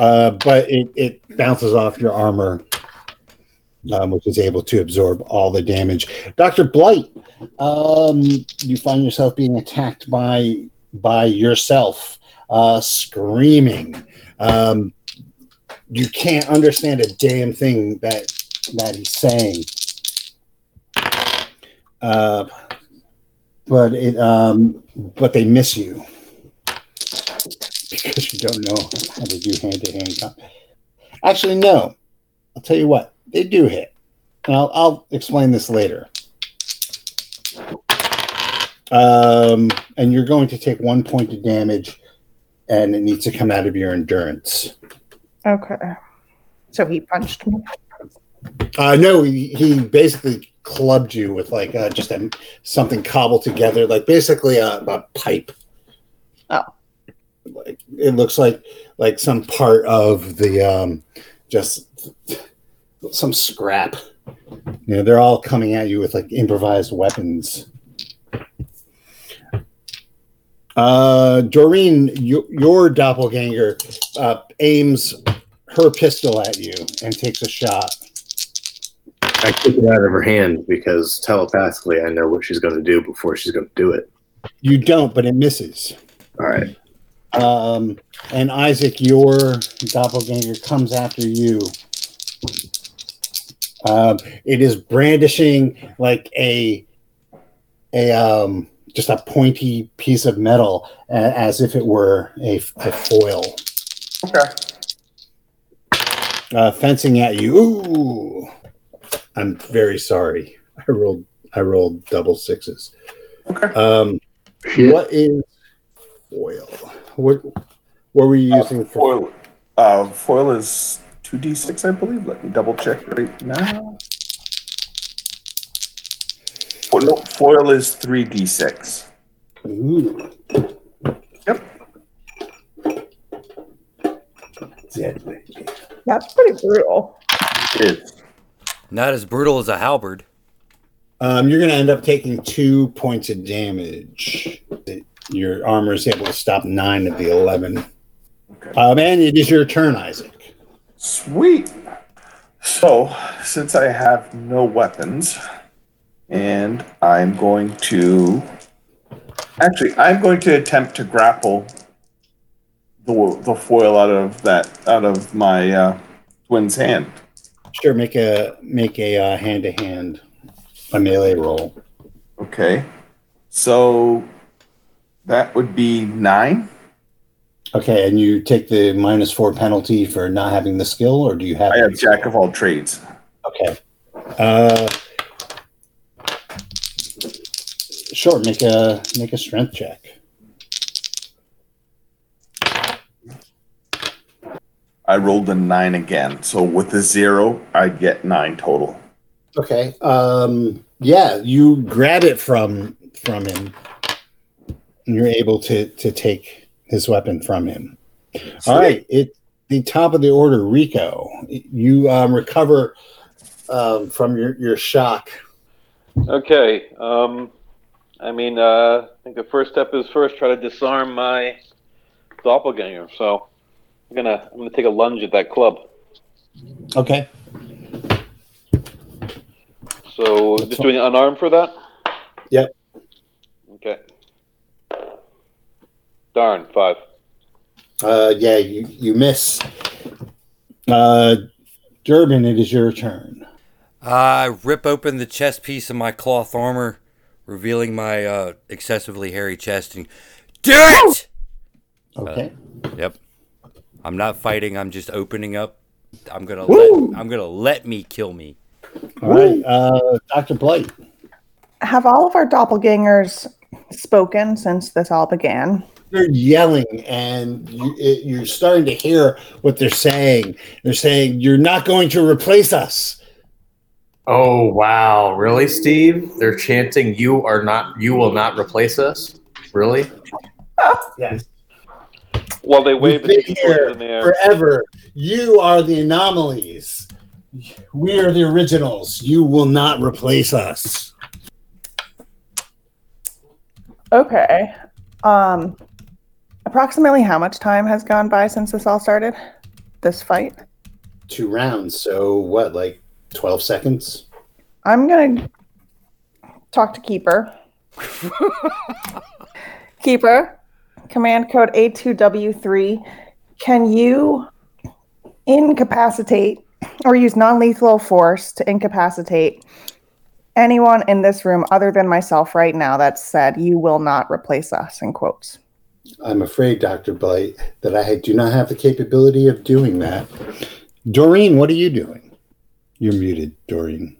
Uh, but it, it bounces off your armor, um, which is able to absorb all the damage. Doctor Blight, um, you find yourself being attacked by by yourself, uh, screaming. Um, you can't understand a damn thing that that he's saying. Uh, but it, um, but they miss you. Because you don't know how to do hand-to-hand combat. Actually, no. I'll tell you what. They do hit. And I'll, I'll explain this later. Um, and you're going to take one point of damage, and it needs to come out of your endurance. Okay. So he punched me? Uh, no, he, he basically clubbed you with like uh, just a, something cobbled together, like basically a, a pipe. Oh. Like it looks like like some part of the um just some scrap. You know, they're all coming at you with like improvised weapons. Uh, Doreen, you, your doppelganger uh, aims her pistol at you and takes a shot. I took it out of her hand because telepathically I know what she's going to do before she's going to do it. You don't, but it misses. All right. Um, and Isaac, your doppelganger comes after you. Um, it is brandishing like a a um, just a pointy piece of metal, uh, as if it were a, a foil. Okay. Uh, fencing at you. Ooh, I'm very sorry. I rolled. I rolled double sixes. Okay. Um, yeah. What is foil? What What were you using uh, foil, for? Uh, foil is two d six, I believe. Let me double check right now. Foil, no, foil is three d six. Ooh. Yep. Deadly. That's pretty brutal. It is. Not as brutal as a halberd. Um, you're going to end up taking two points of damage. Your armor is able to stop nine of the eleven. Okay. Um, and it is your turn, Isaac. Sweet. So, since I have no weapons, and I'm going to... Actually, I'm going to attempt to grapple the the foil out of that out of my uh, twin's hand. Sure, make a make a uh, hand-to-hand, a melee roll. Okay. So that would be nine. Okay, and you take the minus four penalty for not having the skill, or do you have... I have skill? Jack of all trades. Okay. Uh, sure, make a make a strength check. I rolled a nine again, so with a zero, I get nine total. Okay. Um, yeah, you grab it from from him, and you're able to to take his weapon from him. Sweet. All right, it the top of the order, Rico. You um, recover um, from your, your shock. Okay. Um, I mean, uh, I think the first step is first try to disarm my doppelganger. So I'm gonna I'm gonna take a lunge at that club. Okay. So That's just fun. Doing unarmed for that? Yep. Okay. Darn, five. Uh, yeah, you, you miss. Uh, Durban, it is your turn. I rip open the chest piece of my cloth armor, revealing my uh, excessively hairy chest, and do it! Okay. Uh, yep. I'm not fighting. I'm just opening up. I'm gonna. Let, I'm gonna let me kill me. All Woo! Right, uh, Doctor Blight. Have all of our doppelgangers spoken since this all began? They're yelling, and you, it, you're starting to hear what they're saying. They're saying, "You're not going to replace us." Oh wow! Really, Steve? They're chanting, "You are not. You will not replace us." Really? Yes. Well, they wave at here in the air forever. You are the anomalies. We are the originals. You will not replace us. Okay. Um. Approximately how much time has gone by since this all started? This fight? Two rounds. So what, like twelve seconds? I'm gonna talk to Keeper. Keeper, command code A two W three. Can you incapacitate or use non-lethal force to incapacitate anyone in this room other than myself right now that said, "You will not replace us," in quotes? I'm afraid, Doctor Blight, that I do not have the capability of doing that. Doreen, what are you doing? You're muted, Doreen.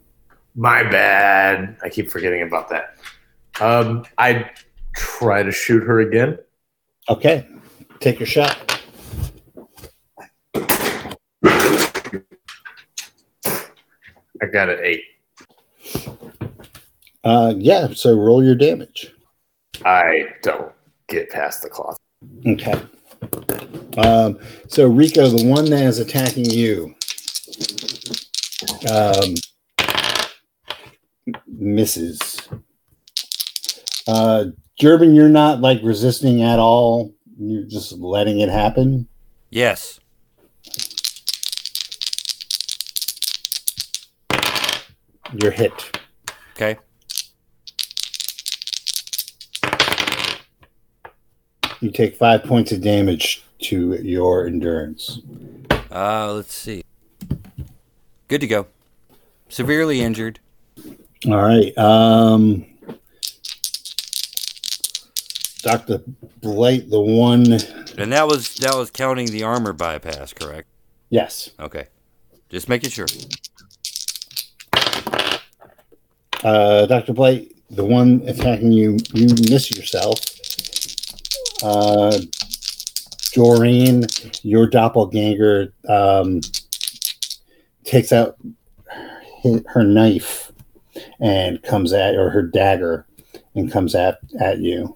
My bad. I keep forgetting about that. Um, I try to shoot her again. Okay. Take your shot. I got an eight. Uh, yeah, so roll your damage. I don't. Get past the cloth. Okay. Um, so, Rico, the one that is attacking you, um, misses. Uh, Durbin, you're not like resisting at all. You're just letting it happen. Yes. You're hit. Okay. You take five points of damage to your endurance. Uh, let's see. Good to go. Severely injured. All right. Um, Doctor Blight, the one. And that was that was counting the armor bypass, correct? Yes. Okay. Just making sure. Uh, Doctor Blight, the one attacking you, you miss yourself. Uh, Doreen, your doppelganger, um, takes out her, her knife and comes at, or her dagger, and comes at, at you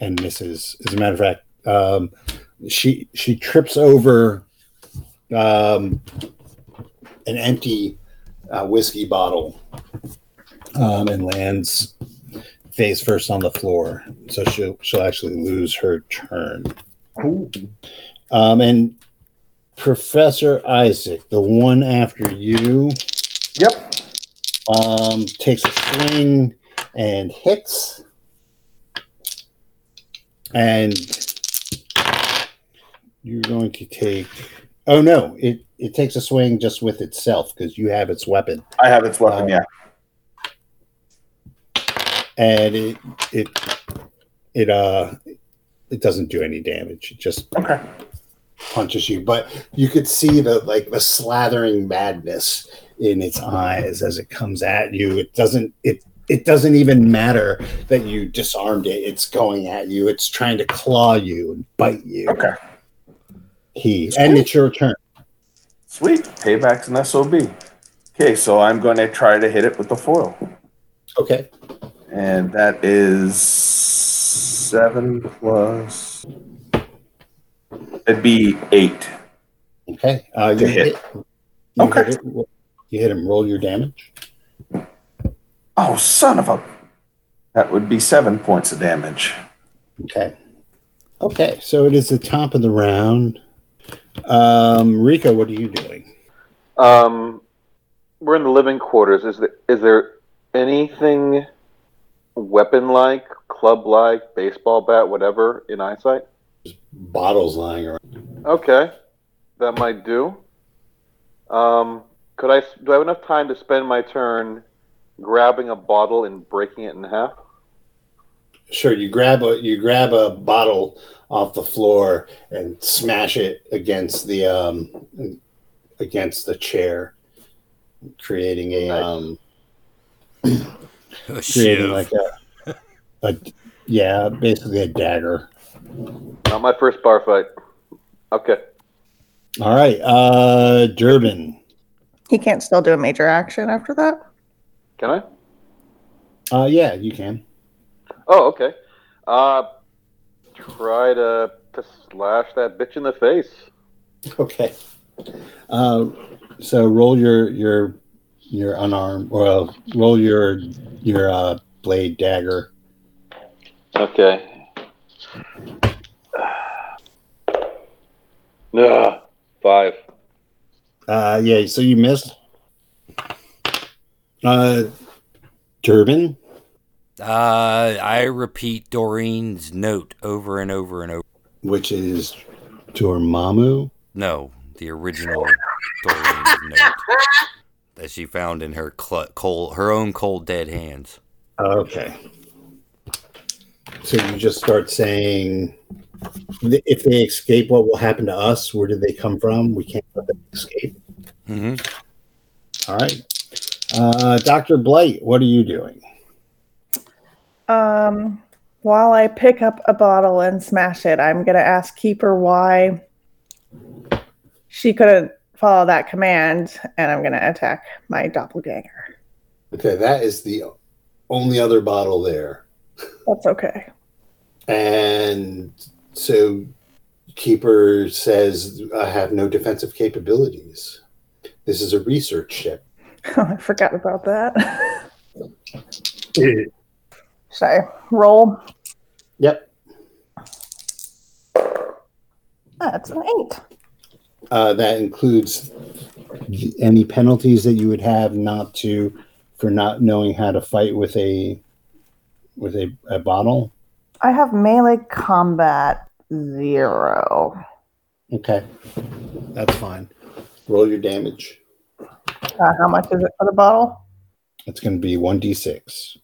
and misses. As a matter of fact, um, she she trips over um, an empty uh, whiskey bottle um, and lands face first on the floor, so she'll she'll actually lose her turn. Um, and Professor Isaac, the one after you, yep, um, takes a swing and hits, and you're going to take. Oh no! It it takes a swing just with itself because you have its weapon. I have its weapon. Um, yeah. And it it it uh it doesn't do any damage. It just okay. punches you, but you could see the like the slathering madness in its eyes as it comes at you. It doesn't it it doesn't even matter that you disarmed it. It's going at you. It's trying to claw you and bite you. Okay. He Sweet. And it's your turn. Sweet. Payback's an S O B. Okay, so I'm going to try to hit it with the foil. Okay. And that is seven plus. It'd be eight. Okay. Uh, you hit. hit. You okay. Hit you hit him. Roll your damage. Oh, son of a! That would be seven points of damage. Okay. Okay. So it is the top of the round. Um, Rico, what are you doing? Um, we're in the living quarters. Is there is there anything? Weapon-like, club-like, baseball bat, whatever, in eyesight? There's bottles lying around. Okay. That might do. Um, could I, do I have enough time to spend my turn grabbing a bottle and breaking it in half? Sure. You grab a, you grab a bottle off the floor and smash it against the, um, against the chair, creating a... Nice. Um, creating like a, a, yeah, basically a dagger. Not my first bar fight. Okay. All right, uh, Durbin. He can't still do a major action after that? Can I? Uh, yeah, you can. Oh, okay. Uh, try to, to slash that bitch in the face. Okay. Uh, so roll your your. Your unarmed, well, roll your your uh, blade dagger. Okay. No, five. Uh, yeah. So you missed. Uh, Durbin. Uh, I repeat Doreen's note over and over and over. Which is Dormammu? No, the original Doreen's note. That she found in her cl- cold, her own cold, dead hands. Okay. So you just start saying, if they escape, what will happen to us? Where did they come from? We can't let them escape. Mm-hmm. All right. Uh, Doctor Blight, what are you doing? Um, while I pick up a bottle and smash it, I'm going to ask Keeper why she couldn't follow that command, and I'm going to attack my doppelganger. Okay, that is the only other bottle there. That's okay. And so Keeper says, I have no defensive capabilities. This is a research ship. Oh, I forgot about that. Should I roll? Yep. That's an eight. Uh, that includes any penalties that you would have not to for not knowing how to fight with a with a, a bottle. I have melee combat zero. Okay, that's fine. Roll your damage. Uh, how much is it for the bottle? It's going to be one d six.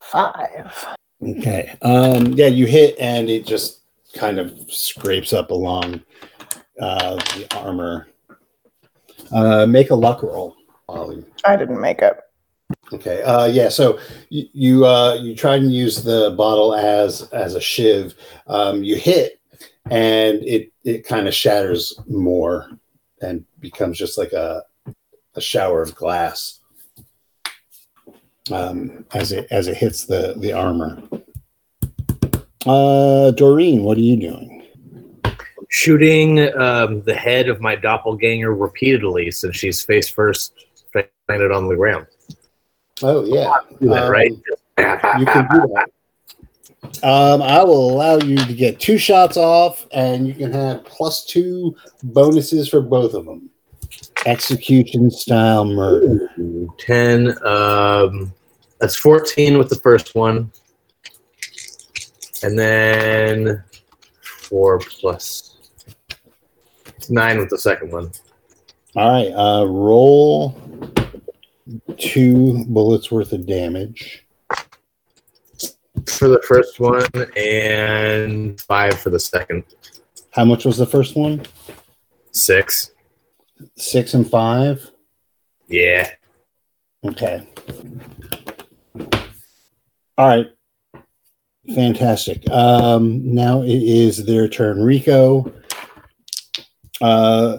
Five. Okay. Um, yeah, you hit, and it just kind of scrapes up along uh, the armor. Uh, make a luck roll, Ollie. I didn't make it. Okay. Uh, yeah. So you you, uh, you try and use the bottle as as a shiv. Um, you hit, and it it kind of shatters more, and becomes just like a a shower of glass. Um, as it as it hits the, the armor. Uh, Doreen, what are you doing? Shooting um, the head of my doppelganger repeatedly since she's face first planted on the ground. Oh yeah, do that, um, right? You can do that. Um, I will allow you to get two shots off, and you can have plus two bonuses for both of them. Execution style murder. ten. Um, that's fourteen with the first one. And then four plus nine with the second one. All right. Uh, roll two bullets worth of damage. For the first one and five for the second. How much was the first one? Six. Six and five? Yeah. Okay. All right. Fantastic. Um, now it is their turn. Rico, uh,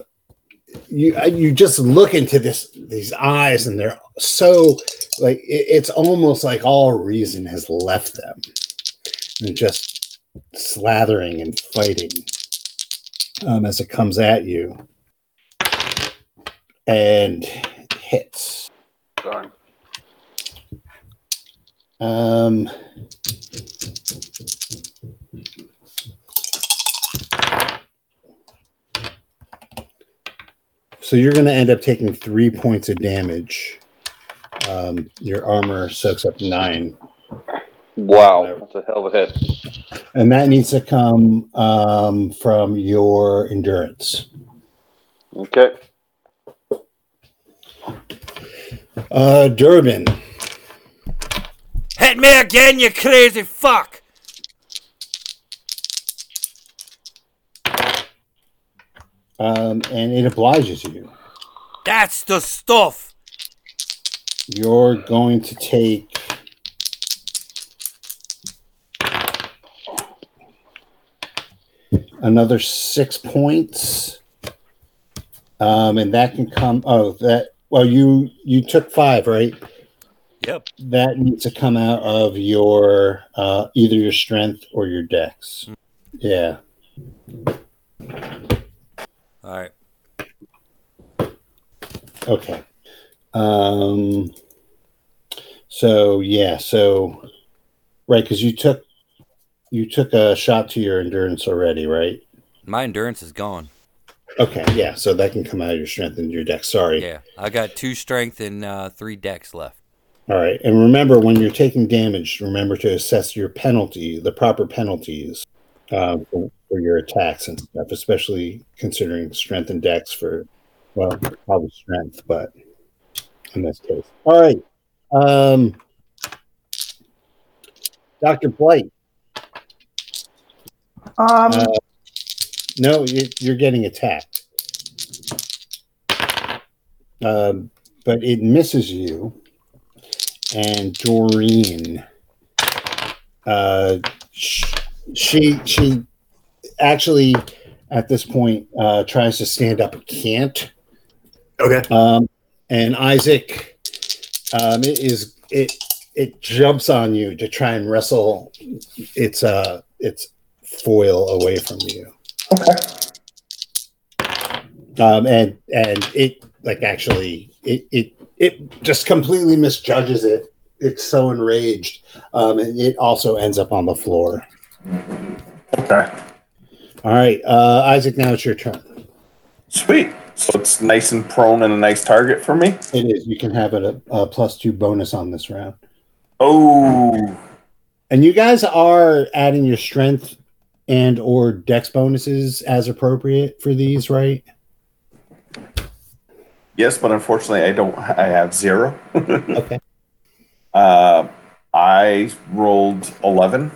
you you just look into this these eyes, and they're so, like, it, it's almost like all reason has left them. And just slathering and fighting um, as it comes at you. And hits. Darn. Um, so you're going to end up taking three points of damage. Um, your armor soaks up nine. Wow, that's a hell of a hit. And that needs to come um, from your endurance. Okay. Uh, Durban. Hit me again, you crazy fuck! Um, and it obliges you. That's the stuff! You're going to take... another six points. Um, and that can come... Oh, that... Well, you, you took five, right? Yep. That needs to come out of your uh, either your strength or your dex. Yeah. All right. Okay. Um. So yeah. So right, because you took you took a shot to your endurance already, right? My endurance is gone. Okay, yeah, so that can come out of your strength and your dex. Sorry. Yeah, I got two strength and uh, three dex left. All right, and remember, when you're taking damage, remember to assess your penalty, the proper penalties uh, for, for your attacks and stuff, especially considering strength and dex for, well, probably strength, but in this case. All right, um, Doctor Blight. Um. Uh, No, you're getting attacked. Um, but it misses you. And Doreen, uh, she she actually, at this point, uh, tries to stand up and can't. Okay. Um, and Isaac, um, it is it it jumps on you to try and wrestle its uh its foil away from you. Okay. Um, and and it like actually it it, it just completely misjudges it it's so enraged. Um, and it also ends up on the floor. Okay. All right, uh, Isaac, now it's your turn. Sweet. So it's nice and prone and a nice target for me? It is. You can have it a, a plus two bonus on this round. Oh. And you guys are adding your strength and or dex bonuses as appropriate for these, right? Yes, but unfortunately I don't. I have zero. Okay. Uh, I rolled eleven.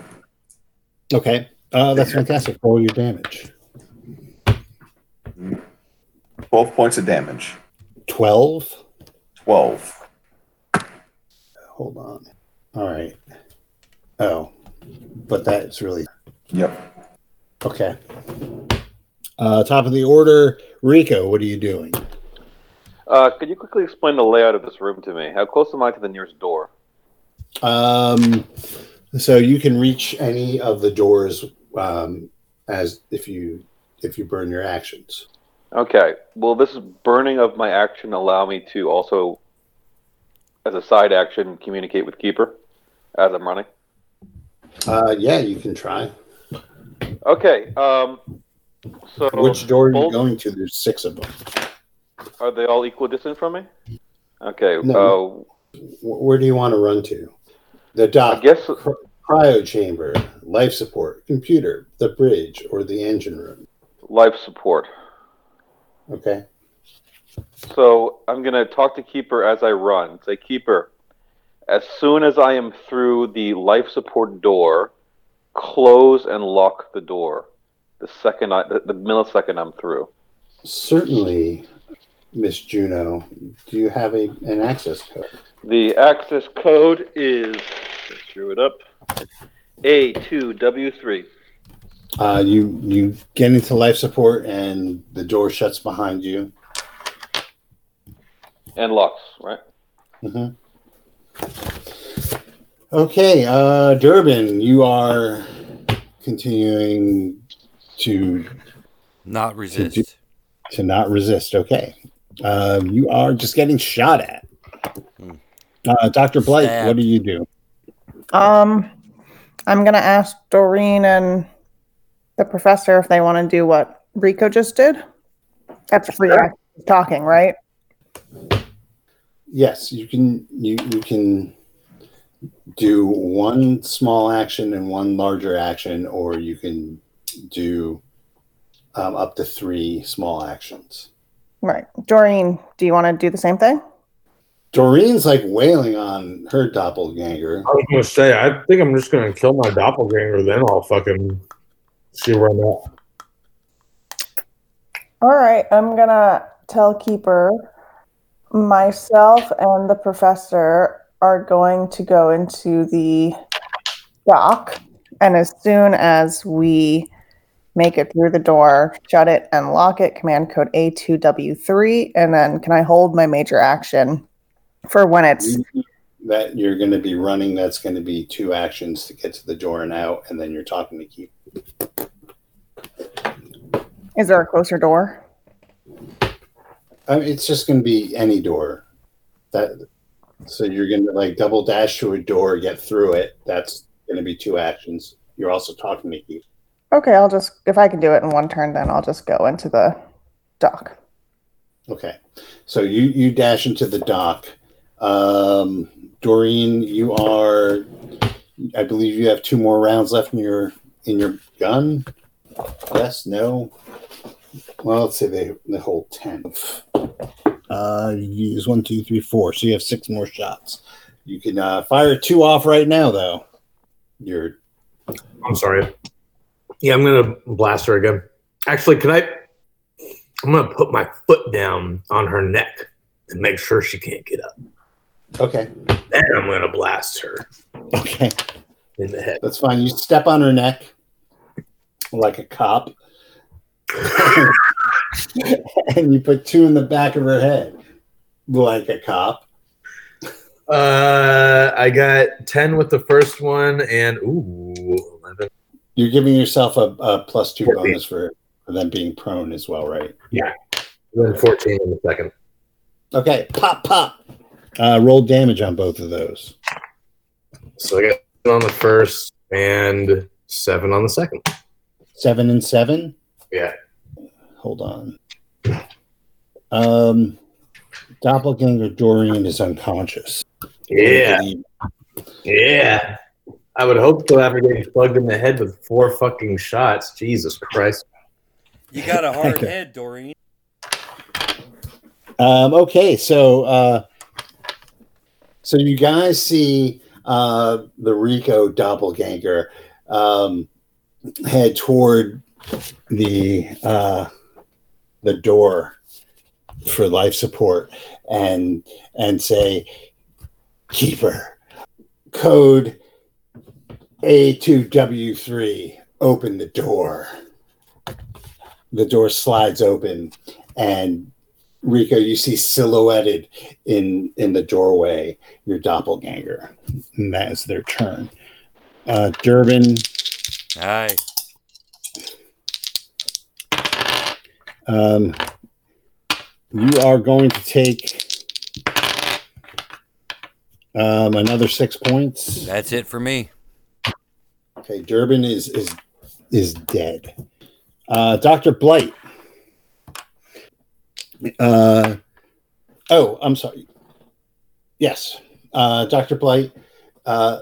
Okay. Uh, that's fantastic. Roll your damage. twelve points of damage. twelve? twelve. Hold on. All right. Oh. But that's really... Yep. Okay. Uh, top of the order, Rico, what are you doing? Uh, could you quickly explain the layout of this room to me? How close am I to the nearest door? Um, so you can reach any of the doors um, as if you if you burn your actions. Okay. Will this burning of my action allow me to also, as a side action, communicate with Keeper as I'm running? Uh, yeah, you can try. Okay. Um, so which door both- are you going to? There's six of them. Are they all equal distance from me? Okay. No, uh, where do you want to run to? The dock, I guess, cr- cryo chamber, life support, computer, the bridge, or the engine room? Life support. Okay. So I'm going to talk to Keeper as I run. Say, Keeper, as soon as I am through the life support door, close and lock the door the second I, the, the millisecond I'm through. Certainly... Miss Juno, do you have a an access code? The access code is, I screw it up, A two W three. Uh, you you get into life support and the door shuts behind you. And locks, right? Mm-hmm. Okay, uh, Durban, you are continuing to... Not resist. To, do, to not resist, okay. Um, you are just getting shot at. Uh, Doctor Blight, Sad. What do you do? Um, I'm going to ask Doreen and the professor if they want to do what Rico just did. That's free sure. Talking, right? Yes, you can. You you can do one small action and one larger action, or you can do um, up to three small actions. Right. Doreen, do you want to do the same thing? Doreen's like wailing on her doppelganger. I was going to say, I think I'm just going to kill my doppelganger, then I'll fucking see where I'm at. All right. I'm going to tell Keeper, myself and the professor are going to go into the dock. And as soon as we... make it through the door, shut it, and lock it. Command code A two W three, and then can I hold my major action for when it's... That you're going to be running, that's going to be two actions to get to the door and out, and then you're talking to Keep. Is there a closer door? I mean, it's just going to be any door. That So you're going to like double dash to a door, get through it. That's going to be two actions. You're also talking to Keep. Okay, I'll just, if I can do it in one turn, then I'll just go into the dock. Okay. So you, you dash into the dock. Um, Doreen, you are, I believe you have two more rounds left in your in your gun? Yes, no? Well, let's say they, they hold ten. Uh, you use one, two, three, four. So you have six more shots. You can uh, fire two off right now, though. You're... I'm sorry. Yeah, I'm gonna blast her again. Actually, can I? I'm gonna put my foot down on her neck and make sure she can't get up. Okay. Then I'm gonna blast her. Okay. In the head. That's fine. You step on her neck like a cop, and you put two in the back of her head like a cop. Uh, I got ten with the first one, and ooh, eleven. You're giving yourself a, a plus two fourteen. Bonus for, for them being prone as well, right? Yeah. Then fourteen in the second. Okay. Pop, pop. Uh, roll damage on both of those. So I got seven on the first and seven on the second. Seven and seven? Yeah. Hold on. Um, Doppelganger Doreen is unconscious. Yeah. Yeah. I would hope so after getting plugged in the head with four fucking shots. Jesus Christ. You got a hard head, Doreen. Um, okay, so uh, so you guys see uh, the Rico doppelganger um, head toward the uh, the door for life support and and say, Keeper, code A two W three, open the door. The door slides open and Rico, you see silhouetted in, in the doorway your doppelganger. And that is their turn. Uh, Durban. Hi. Um, you are going to take um, another six points. That's it for me. Okay, Durban is is is dead. Uh, Doctor Blight. Uh, oh, I'm sorry. Yes, uh, Doctor Blight, uh,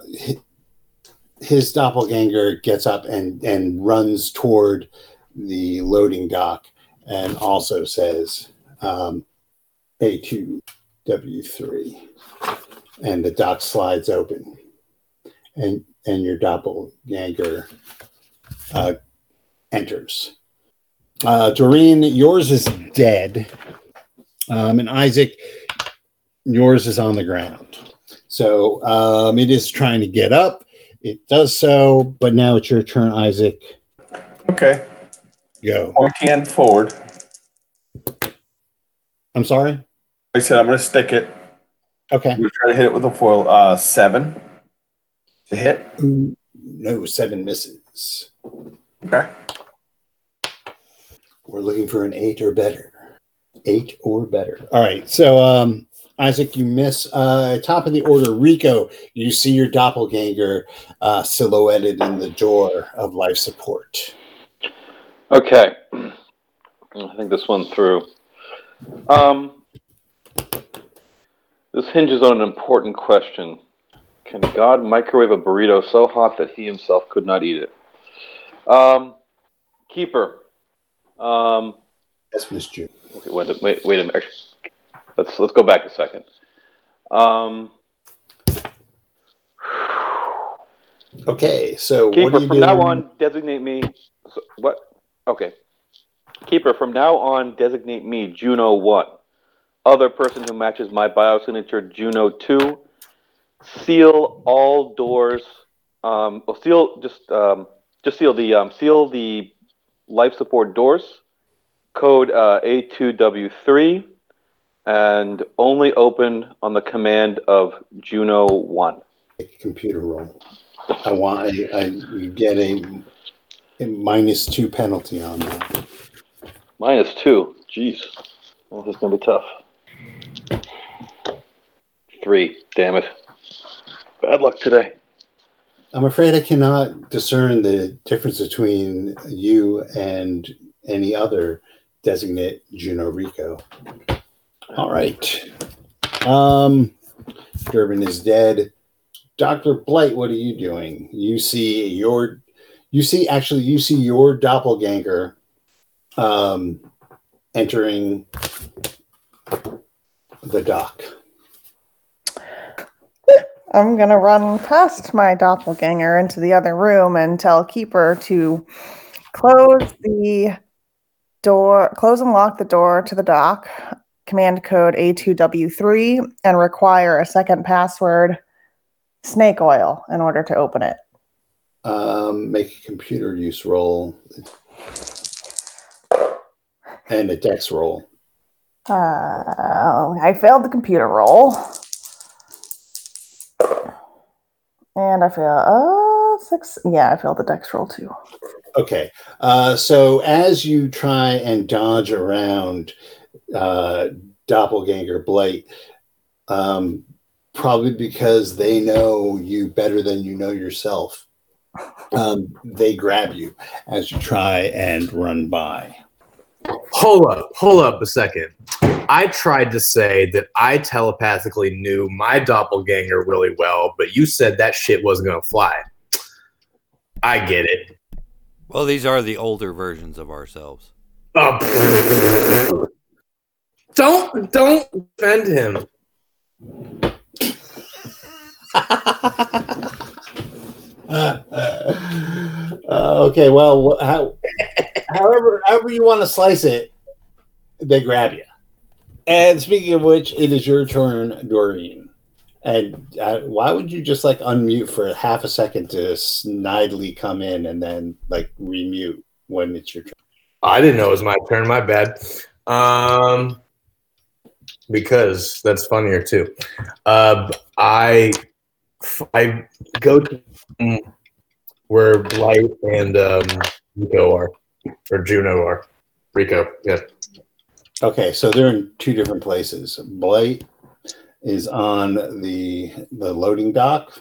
his doppelganger gets up and, and runs toward the loading dock and also says um, A two W three. And the dock slides open. And and your doppelganger uh, enters. Uh, Doreen, yours is dead. Um, and Isaac, yours is on the ground. So um, it is trying to get up. It does so, but now it's your turn, Isaac. Okay. Go. Or can forward. I'm sorry? I said I'm going to stick it. Okay. We're trying to hit it with a foil. Uh, seven to hit. No, seven misses. Okay. We're looking for an eight or better. Eight or better. All right. So, um, Isaac, you miss. Uh, top of the order, Rico, you see your doppelganger uh, silhouetted in the door of life support. Okay. I think this one's through. Um, this hinges on an important question. Can God microwave a burrito so hot that he himself could not eat it? Um, Keeper. Um, yes, Miss June. Okay, wait, wait, wait a minute. Let's let's go back a second. Um, okay, so Keeper, what are you from doing? Now on, designate me. So, what? Okay, Keeper, from now on, designate me Juno one. Other person who matches my biosignature Juno two. Seal all doors. Um, oh, seal just um, just seal the um, seal the. Life support doors, code uh, A two W three, and only open on the command of Juno one. Computer roll. I want. I, I you get a, a minus two penalty on that. Minus two. Jeez. Well, this is gonna be tough. Three. Damn it. Bad luck today. I'm afraid I cannot discern the difference between you and any other designate Juno Rico. All right. Um, Durban is dead. Doctor Blight, what are you doing? You see your, you see actually, you see your doppelganger um, entering the dock. I'm going to run past my doppelganger into the other room and tell Keeper to close the door, close and lock the door to the dock, command code A two W three, and require a second password, snake oil, in order to open it. Um, make a computer use roll and a dex roll. Uh, I failed the computer roll. And I fail uh, six. Yeah, I failed the dex roll too. Okay. Uh, so as you try and dodge around uh, Doppelganger Blight, um, Probably because they know you better than you know yourself. Um, they grab you as you try and run by. Hold up, hold up a second. I tried to say that I telepathically knew my doppelganger really well, but you said that shit wasn't going to fly. I get it. Well, these are the older versions of ourselves. Oh, don't, don't offend him. uh, okay, well, how, however, however you want to slice it, they grab you. And speaking of which, it is your turn, Doreen. And uh, why would you just like unmute for half a second to snidely come in and then like remute when it's your turn? I didn't know it was my turn. My bad. Um, because that's funnier too. Uh, I I go to where Blight and um, Rico are, or Juno are. Rico, yeah. Okay, so they're in two different places. Blight is on the the loading dock,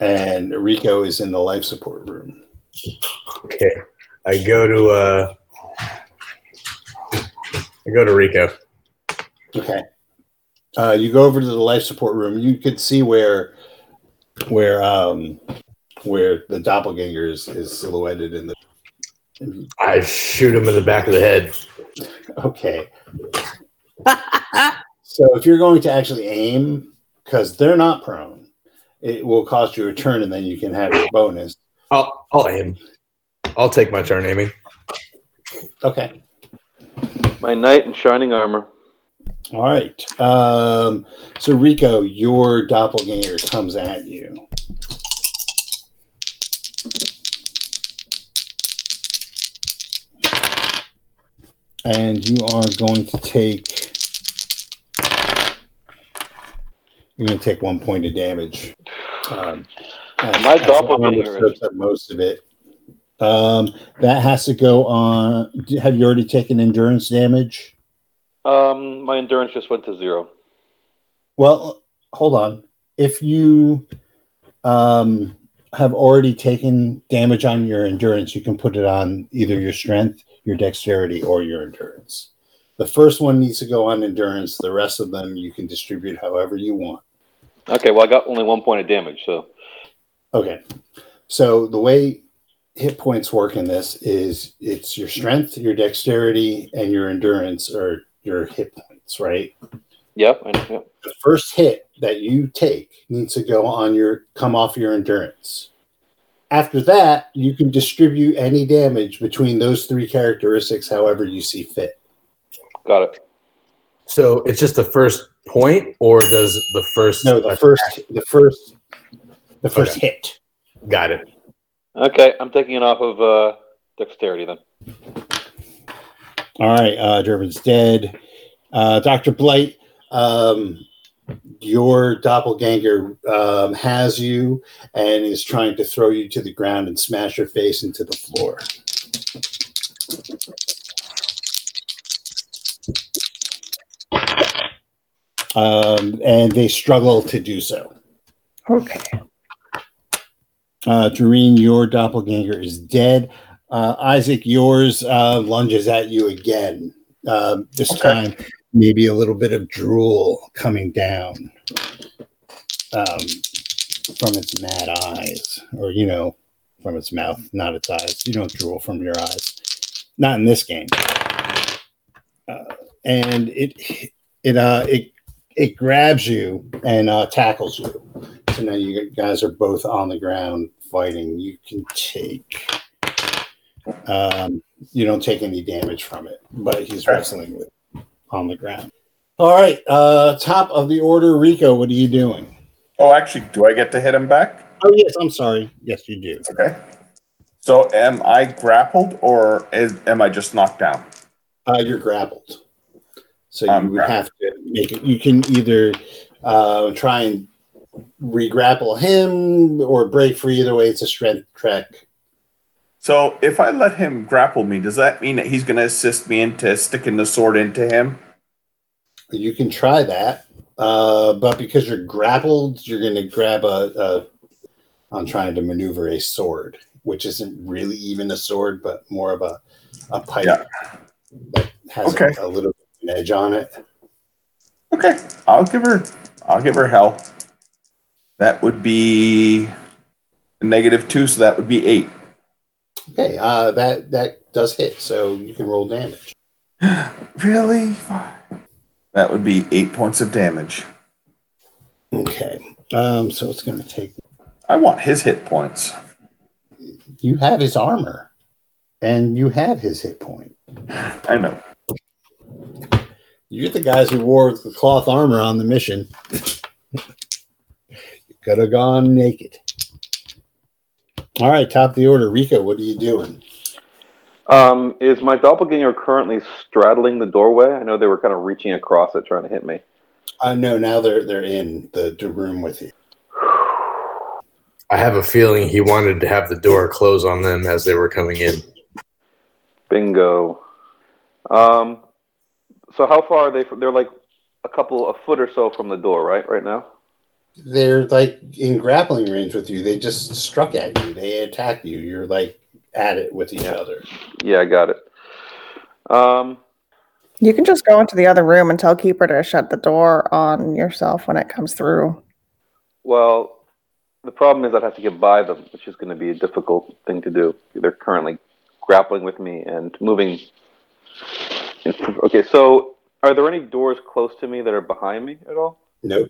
and Rico is in the life support room. Okay, I go to uh, I go to Rico. Okay, uh, you go over to the life support room. You could see where where um, where the doppelganger is, is silhouetted in the. I shoot him in the back of the head. Okay. So if you're going to actually aim, because they're not prone, it will cost you a turn, and then you can have your bonus. I'll, I'll aim. I'll take my turn aiming. Okay. My knight in shining armor. All right. Um, so, Rico, your doppelganger comes at you. And you are going to take... You're going to take one point of damage. Um, as, My doppelganger is most of it. Um, that has to go on. Have you already taken endurance damage? Um, my endurance just went to zero. Well, hold on. If you um, have already taken damage on your endurance, you can put it on either your strength, your dexterity, or your endurance. The first one needs to go on endurance. The rest of them you can distribute however you want. Okay, well, I got only one point of damage, so... Okay. So the way hit points work in this is it's your strength, your dexterity, and your endurance are your hit points, right? Yep. I know, yep. The first hit that you take needs to go on your... come off your endurance. After that, you can distribute any damage between those three characteristics however you see fit. Got it. So it's just the first point, or does the first? No, the first, the first, the first okay. hit. Got it. Okay, I'm taking it off of uh, dexterity then. All right, uh, Durbin's dead. Uh, Doctor Blight, um, your doppelganger um, has you and is trying to throw you to the ground and smash your face into the floor. Um, and they struggle to do so. Okay. Uh, Doreen, your doppelganger is dead. Uh, Isaac, yours uh, lunges at you again. Uh, this okay. time, maybe a little bit of drool coming down um, from its mad eyes. Or, you know, from its mouth, not its eyes. You don't drool from your eyes. Not in this game. Uh, and it... It uh it it grabs you and uh, tackles you. So now you guys are both on the ground fighting. You can take um you don't take any damage from it, but he's wrestling with it on the ground. All right, uh, top of the order, Rico. What are you doing? Oh, actually, do I get to hit him back? Oh yes, I'm sorry. Yes, you do. Okay. So am I grappled or is, am I just knocked down? Uh, you're grappled. So you um, would grapple. have to make it. You can either uh, try and re-grapple him or break free. Either way, it's a strength check. So if I let him grapple me, does that mean that he's going to assist me into sticking the sword into him? You can try that. Uh, but because you're grappled, you're going to grab a, a, I'm trying to maneuver a sword, which isn't really even a sword, but more of a, a pipe yeah. that has okay. a, a little bit of an edge on it. Okay, I'll give her, I'll give her hell. That would be a negative two, so that would be eight. Okay, uh, that, that does hit, so you can roll damage. Really? That would be eight points of damage. Okay. Um, so it's going to take... I want his hit points. You have his armor. And you have his hit point. I know. You're the guys who wore the cloth armor on the mission. You could have gone naked. All right, top of the order. Rico, what are you doing? Um, is my doppelganger currently straddling the doorway? I know they were kind of reaching across it, trying to hit me. Uh, no, now they're they're in the, the room with you. I have a feeling he wanted to have the door close on them as they were coming in. Bingo. Um, so how far are they? From, they're like a couple, a foot or so from the door, right? Right now? They're like in grappling range with you. They just struck at you. They attacked you. You're like... at it with each other. Yeah, I got it. Um, you can just go into the other room and tell Keeper to shut the door on yourself when it comes through. Well, the problem is I'd have to get by them, which is going to be a difficult thing to do. They're currently grappling with me and moving. Okay, so are there any doors close to me that are behind me at all? Nope.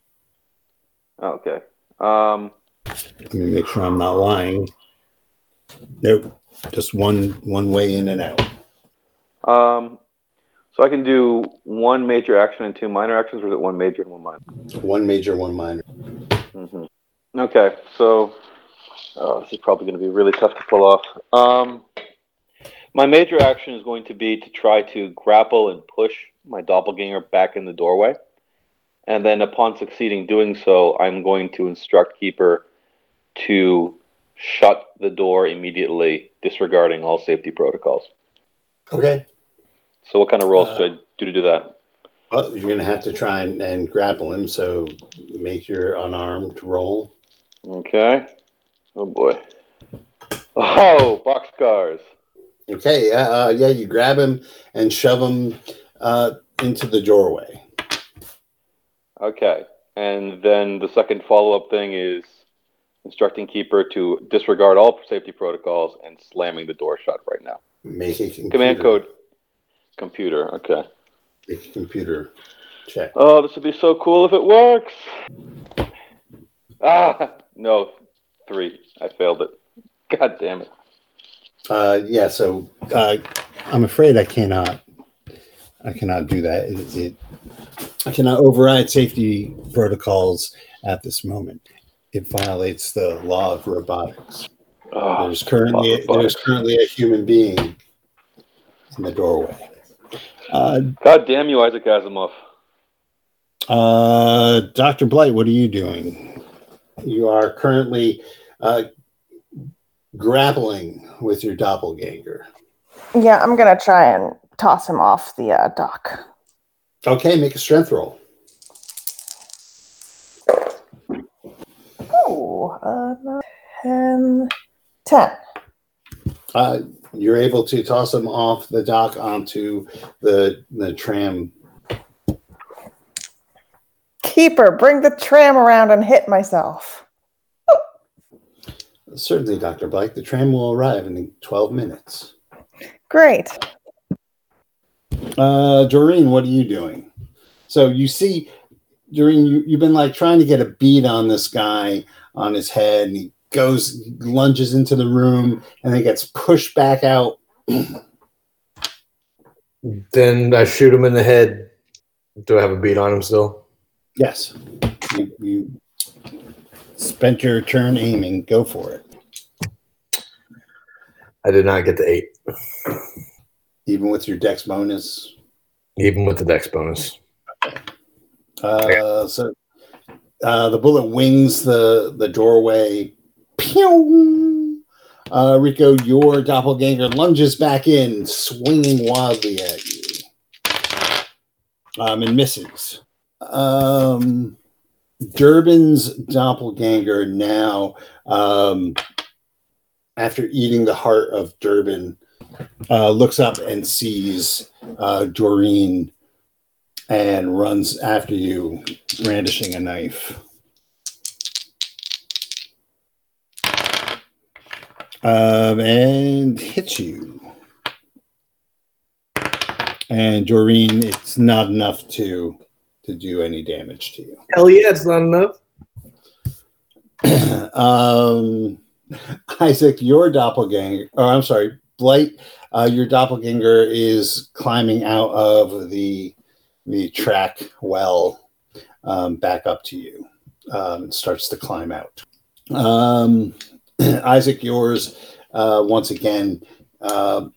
Okay. Um, Let me make sure I'm not lying. Nope. Just one one way in and out. Um, so I can do one major action and two minor actions, or is it one major and one minor? One major, one minor. Mm-hmm. Okay, so oh, this is probably going to be really tough to pull off. Um, my major action is going to be to try to grapple and push my doppelganger back in the doorway. And then upon succeeding doing so, I'm going to instruct Keeper to... shut the door immediately, disregarding all safety protocols. Okay. So what kind of rolls uh, should I do to do that? Well, you're going to have to try and, and grapple him, so make your unarmed roll. Okay. Oh, boy. Oh, boxcars. Okay, uh, yeah, you grab him and shove him uh, into the doorway. Okay. And then the second follow-up thing is instructing Keeper to disregard all safety protocols and slamming the door shut right now. Make a computer. Command code. Computer, okay. Make a computer check. Oh, this would be so cool if it works. Ah, no. Three. I failed it. God damn it. Uh, yeah, so uh, I'm afraid I cannot. I cannot do that. It, it, I cannot override safety protocols at this moment. It violates the law of robotics. Oh, there's currently a, there's currently a human being in the doorway. Uh, God damn you, Isaac Asimov. Uh, Doctor Blight, what are you doing? You are currently uh, grappling with your doppelganger. Yeah, I'm going to try and toss him off the uh, dock. Okay, make a strength roll. Uh, ten. ten. Uh, you're able to toss him off the dock onto the the tram. Keeper, bring the tram around and hit myself. Oh. Certainly, Doctor Blake. The tram will arrive in twelve minutes. Great. Uh, Doreen, what are you doing? So you see, Doreen, you, you've been like trying to get a bead on this guy. On his head, and he goes, lunges into the room, and then gets pushed back out. Then I shoot him in the head. Do I have a beat on him still? Yes. You, you spent your turn aiming. Go for it. I did not get the eight. Even with your dex bonus? Even with the dex bonus. Okay. Uh, okay. So... Uh, the bullet wings the, the doorway. Pew! Uh, Rico, your doppelganger lunges back in, swinging wildly at you. Um, and misses. um, Durban's doppelganger now, um, after eating the heart of Durban, uh, looks up and sees uh, Doreen and runs after you, brandishing a knife. Um, and hits you. And Doreen, it's not enough to to do any damage to you. Hell yeah, it's not enough. um, Isaac, your doppelganger, or I'm sorry, Blight, uh, your doppelganger is climbing out of the the track well, um, back up to you. Um, it starts to climb out. Um, Isaac, yours, uh, once again, uh,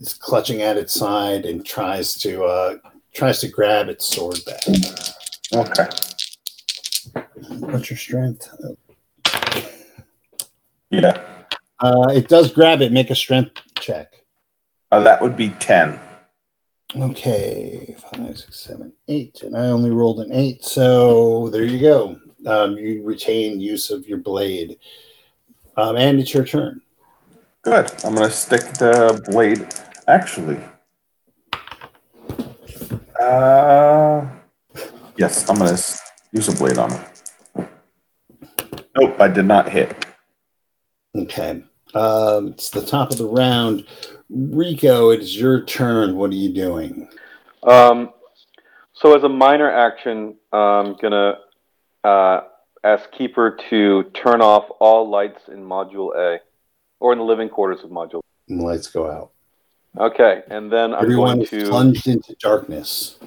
is clutching at its side and tries to uh, tries to grab its sword back. Okay. What's your strength? Yeah. Uh, it does grab it. Make a strength check. Uh, that would be ten. Okay. Five, six, seven, eight. And I only rolled an eight. So there you go. Um, you retain use of your blade. Um, and it's your turn. Good. I'm going to stick the blade. Actually, uh, yes, I'm going to use a blade on it. Nope, I did not hit. Okay. Um, it's the top of the round. Rico, it's your turn. What are you doing? Um, so as a minor action, I'm going to uh, ask Keeper to turn off all lights in Module A. Or in the living quarters of Module. And the lights go out. Okay, and then I'm Everyone going to... Everyone plunged into darkness.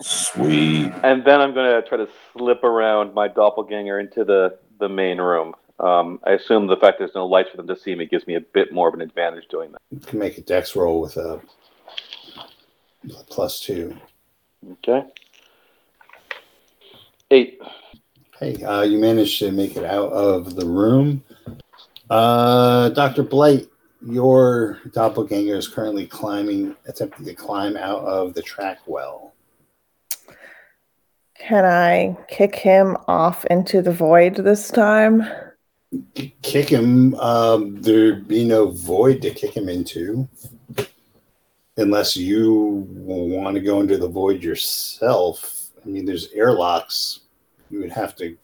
Sweet. And then I'm going to try to slip around my doppelganger into the, the main room. Um, I assume the fact there's no lights for them to see me gives me a bit more of an advantage doing that. You can make a dex roll with a plus two. Okay. Eight. Hey, uh, you managed to make it out of the room. Uh, Doctor Blight, your doppelganger is currently climbing, attempting to climb out of the track well. Can I kick him off into the void this time? Kick him? Um, there'd be no void to kick him into. Unless you want to go into the void yourself. I mean, there's airlocks. You would have to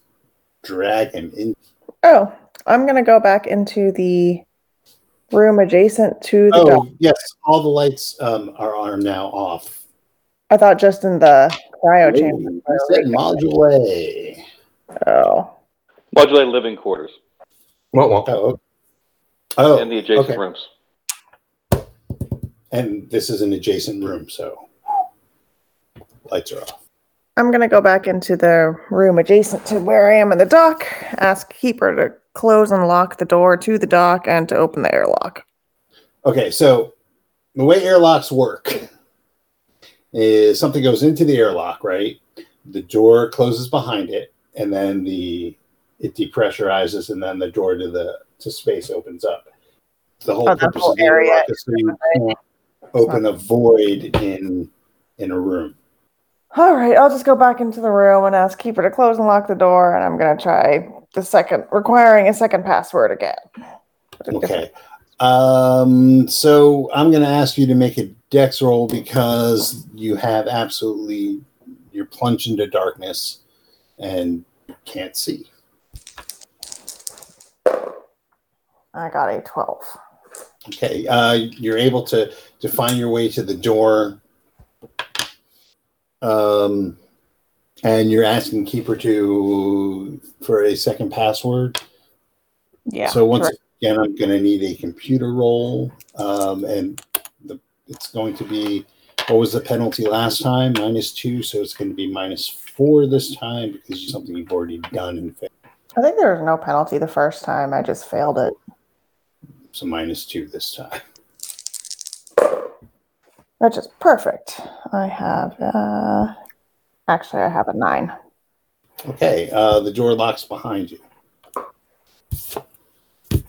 drag him in. Oh. I'm going to go back into the room adjacent to the... Oh, dock. Yes. All the lights um, are, are now off. I thought just in the cryo Ooh, chamber. I said Module A. Oh. Module A living quarters. What? Well, well. Oh. oh. And the adjacent okay. rooms. And this is an adjacent room, so lights are off. I'm going to go back into the room adjacent to where I am in the dock, ask Keeper to close and lock the door to the dock and to open the airlock. Okay, so the way airlocks work is something goes into the airlock, right? The door closes behind it, and then the it depressurizes, and then the door to the to space opens up. The whole oh, purpose whole of the area airlock is so you can't open a void in in a room. All right, I'll just go back into the room and ask Keeper to close and lock the door, and I'm going to try the second, requiring a second password again. Okay. Um, so I'm going to ask you to make a dex roll because you have absolutely, you're plunged into darkness and you can't see. I got a twelve. Okay, uh, you're able to, to find your way to the door. Um, and you're asking Keeper to for a second password. Yeah. So once correct. again, I'm going to need a computer roll, um, and the, it's going to be what was the penalty last time? Minus two, so it's going to be minus four this time because it's something you've already done and failed. I think there was no penalty the first time. I just failed it. So minus two this time. Which is perfect. I have, uh, actually, I have a nine. Okay, uh, the door locks behind you.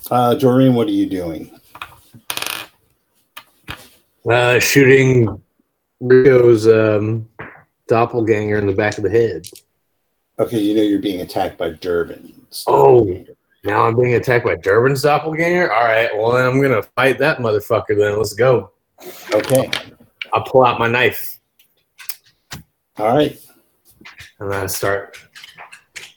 Uh, Doreen, what are you doing? Uh, shooting Rico's um, doppelganger in the back of the head. Okay, you know you're being attacked by Durban's. Oh, now I'm being attacked by Durban's doppelganger? All right, well, then I'm going to fight that motherfucker then. Let's go. Okay. I'll pull out my knife. All right. And then I start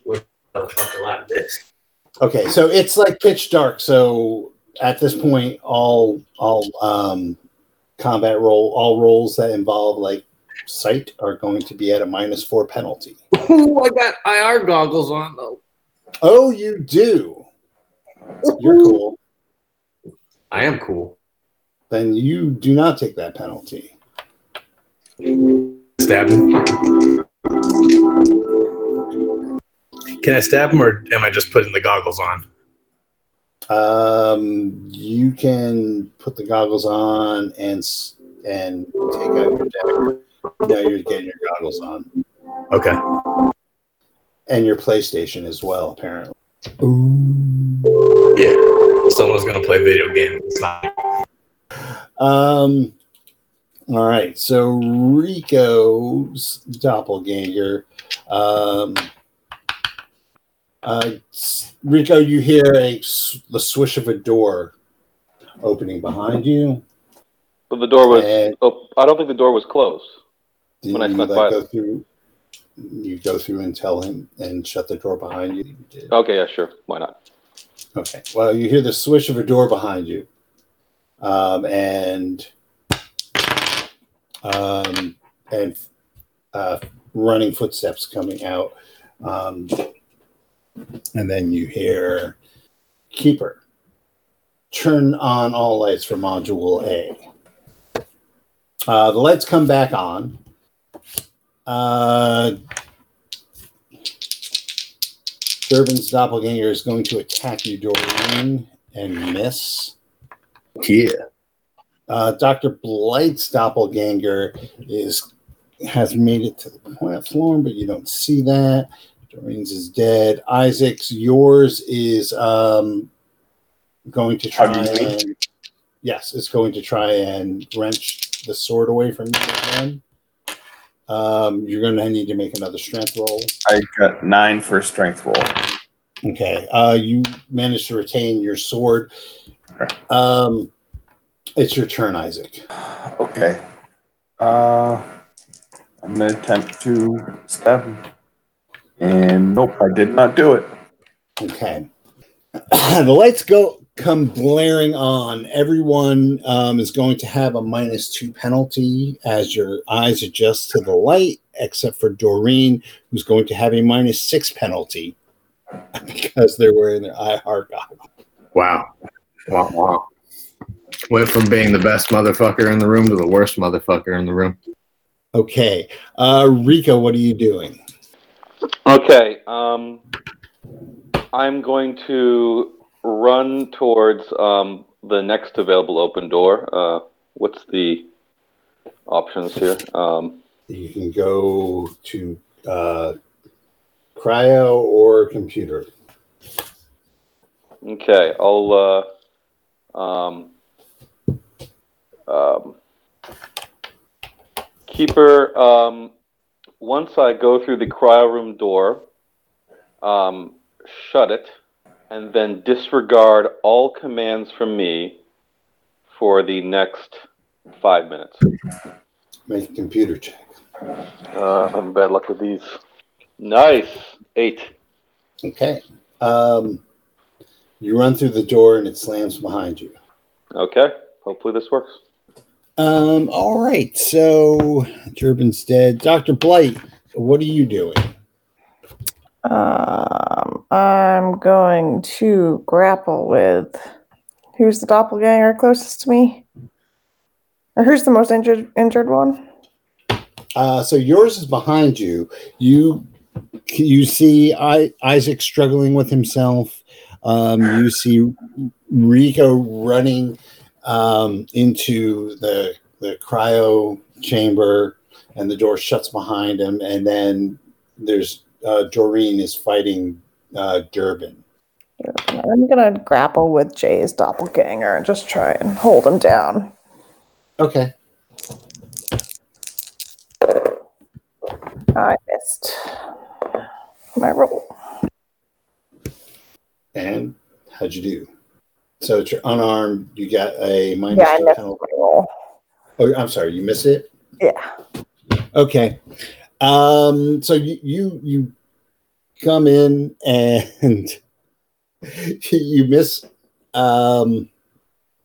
with the fucking light of this. Okay, so it's like pitch dark, so at this point, all all um, combat roll, all rolls that involve like sight are going to be at a minus four penalty. Ooh, I got I R goggles on though. Oh, you do. You're cool. I am cool. Then you do not take that penalty. Stab him. Can I stab him, or am I just putting the goggles on? Um, you can put the goggles on and and take out your dagger. Now you're getting your goggles on. Okay. And your PlayStation as well, apparently. Ooh. Yeah. Someone's gonna play video games. It's not. Um. All right. So Rico's doppelganger. Um. Uh, Rico, you hear a, the swish of a door opening behind you. But the door was... Oh, I don't think the door was closed when I snuck by it. You go through and tell him and shut the door behind you? you okay, yeah, sure. Why not? Okay. Well, you hear the swish of a door behind you. Um, and... Um, and uh, running footsteps coming out. Um... And then you hear Keeper. Turn on all lights for Module A. Uh, the lights come back on. Uh, Durbin's doppelganger is going to attack you, Doreen, and miss. Yeah. Uh, Doctor Blight's doppelganger is has made it to the platform, but you don't see that. Doreen's is dead. Isaac's, yours is um, going to try and... Yes, it's going to try and wrench the sword away from you again. Um, you're going to need to make another strength roll. I got nine for a strength roll. Okay. Uh, you managed to retain your sword. Um, it's your turn, Isaac. Okay. Uh, I'm going to attempt to stab him. And nope, I did not do it. Okay. The lights go come blaring on. Everyone um, is going to have a minus two penalty as your eyes adjust to the light, except for Doreen, who's going to have a minus six penalty because they're wearing their I R goggles. Wow. Wow, wow. Went from being the best motherfucker in the room to the worst motherfucker in the room. Okay. Uh, Rico, what are you doing? Okay, um, I'm going to run towards um, the next available open door. Uh, what's the options here? Um, you can go to uh, cryo or computer. Okay, I'll uh, um, um, Keeper... Um, Once I go through the cryo room door, um, shut it, and then disregard all commands from me for the next five minutes. Make a computer check. Uh, I'm bad luck with these. Nice. Eight. Okay. Um, you run through the door and it slams behind you. Okay. Hopefully this works. Um, all right, so Durbin's dead. Doctor Blight, what are you doing? Um, I'm going to grapple with who's the doppelganger closest to me? Or who's the most injured injured one? Uh, so yours is behind you. You you see I, Isaac struggling with himself. Um, you see Rico running Um, into the the cryo chamber, and the door shuts behind him. And then there's uh, Doreen is fighting uh, Durban. I'm gonna grapple with Jay's doppelganger and just try and hold him down. Okay. I missed my roll. And how'd you do? So it's your unarmed. You got a minus yeah, two I missed penalty. My roll. Oh, I'm sorry. You missed it? Yeah. Okay. Um, so you, you you come in and you miss um,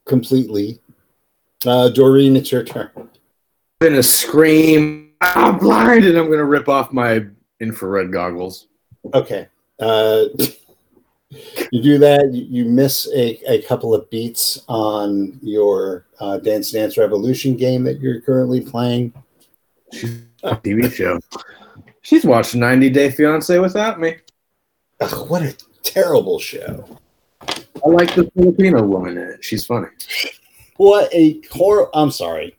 completely. Uh, Doreen, it's your turn. I'm gonna scream, I'm blind, and I'm gonna rip off my infrared goggles. Okay. Uh, you do that. You, you miss a, a couple of beats on your uh, Dance Dance Revolution game that you're currently playing. She's a T V show. She's watched ninety day fiancé without me. Ugh, what a terrible show. I like the Filipino woman in it. She's funny. What a horror. I'm sorry.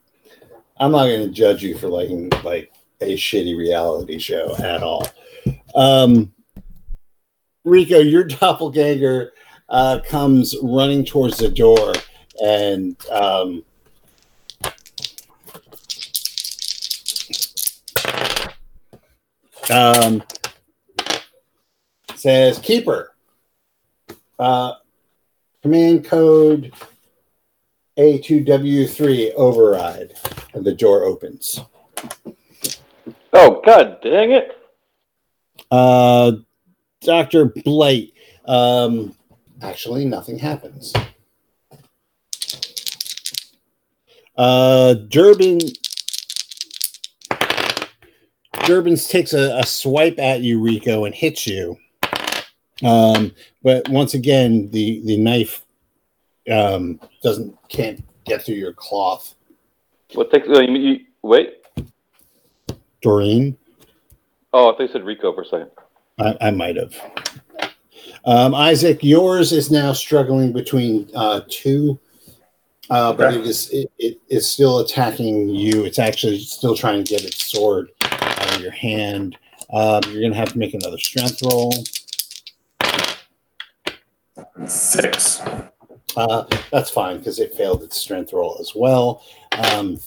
I'm not going to judge you for liking like a shitty reality show at all. Um, Rico, your doppelganger uh, comes running towards the door and um, um, says, Keeper, uh, command code A two W three override, and the door opens. Oh, God dang it. Uh, Doctor Blight. Um, actually, nothing happens. Uh, Durban. Durban takes a, a swipe at you, Rico, and hits you. Um, but once again, the, the knife um, doesn't can't get through your cloth. What takes? Uh, you, you, wait, Doreen. Oh, I think I said Rico for a second. I, I might have. Um, Isaac, yours is now struggling between uh, two, uh, okay. but it is it, it is still attacking you. It's actually still trying to get its sword out of your hand. Um, you're gonna have to make another strength roll. Six. Uh, that's fine because it failed its strength roll as well, um,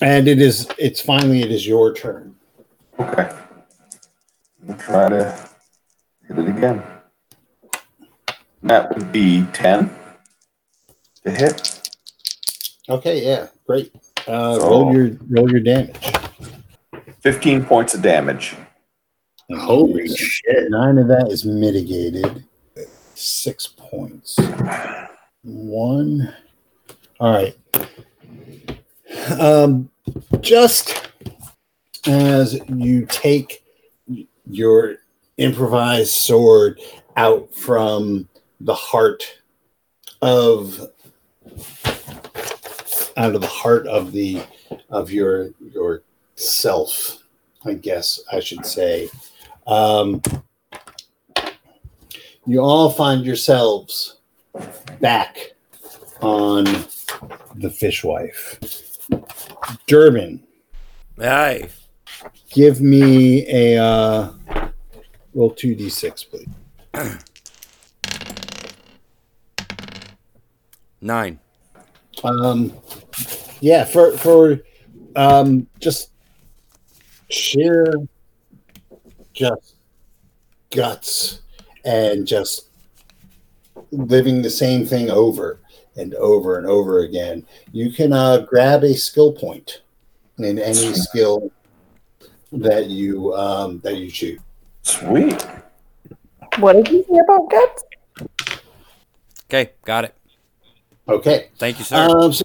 and it is. It's finally. It is your turn. Okay. I'll try to hit it again. That would be ten to hit. Okay. Yeah. Great. Uh, so roll your roll your damage. Fifteen points of damage. Holy shit! Nine of that is mitigated. Six points. One. All right. Um, just as you take your improvised sword out from the heart of out of the heart of the of your your self, I guess I should say. Um, You all find yourselves back on the Fishwife. Durban. Aye. Give me a uh, roll two d six, please. Nine. Um, yeah, for for um, just sheer just guts. And just living the same thing over and over and over again. You can uh, grab a skill point in any skill that you um, that you choose. Sweet. What did you hear about guts? Okay, got it. Okay. Thank you, sir. Um, so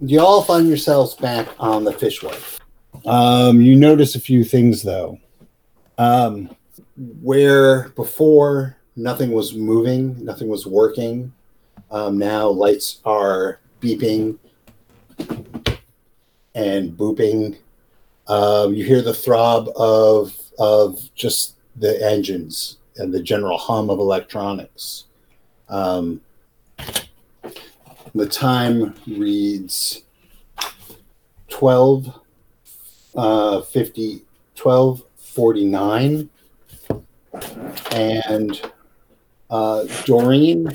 you all find yourselves back on the Fishwife. Um, you notice a few things, though. Um... Where before nothing was moving, nothing was working, um, now lights are beeping and booping. Um, you hear the throb of of just the engines and the general hum of electronics. Um, the time reads twelve uh, fifty twelve forty nine. And uh, Doreen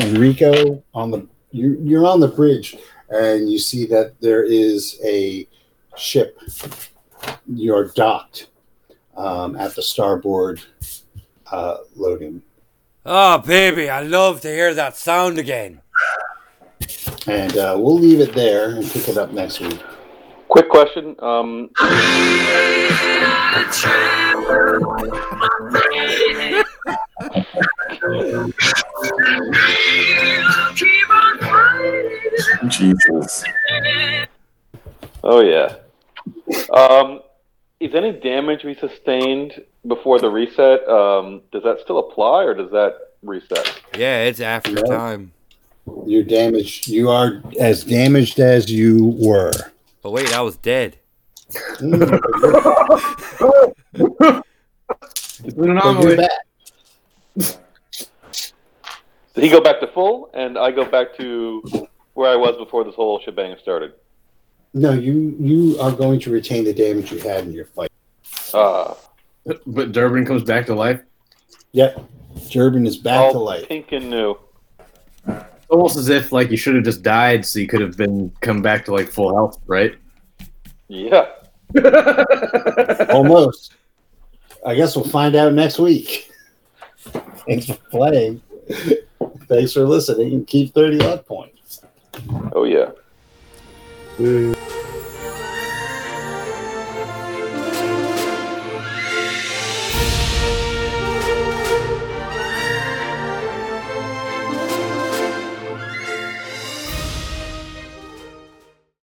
and Rico on the you, you're on the bridge, and you see that there is a ship, you're docked um, at the starboard uh, loading. Oh, baby, I love to hear that sound again. And uh, we'll leave it there and pick it up next week. Quick question. Um... Jesus. Oh, yeah. Um, is any damage we sustained before the reset, um, does that still apply, or does that reset? Yeah, it's after yeah. time. You're damaged. You are as damaged as you were. But wait, I was dead. It's an anomaly. So he go back to full, and I go back to where I was before this whole shebang started. No, you you are going to retain the damage you had in your fight. Uh, but, but Durban comes back to life? Yep. Durban is back to life. All pink and new. Almost as if like you should have just died, so you could have been come back to like full health, right? Yeah. Almost. I guess we'll find out next week. Thanks for playing. Thanks for listening. Keep thirty odd points. Oh yeah. Mm.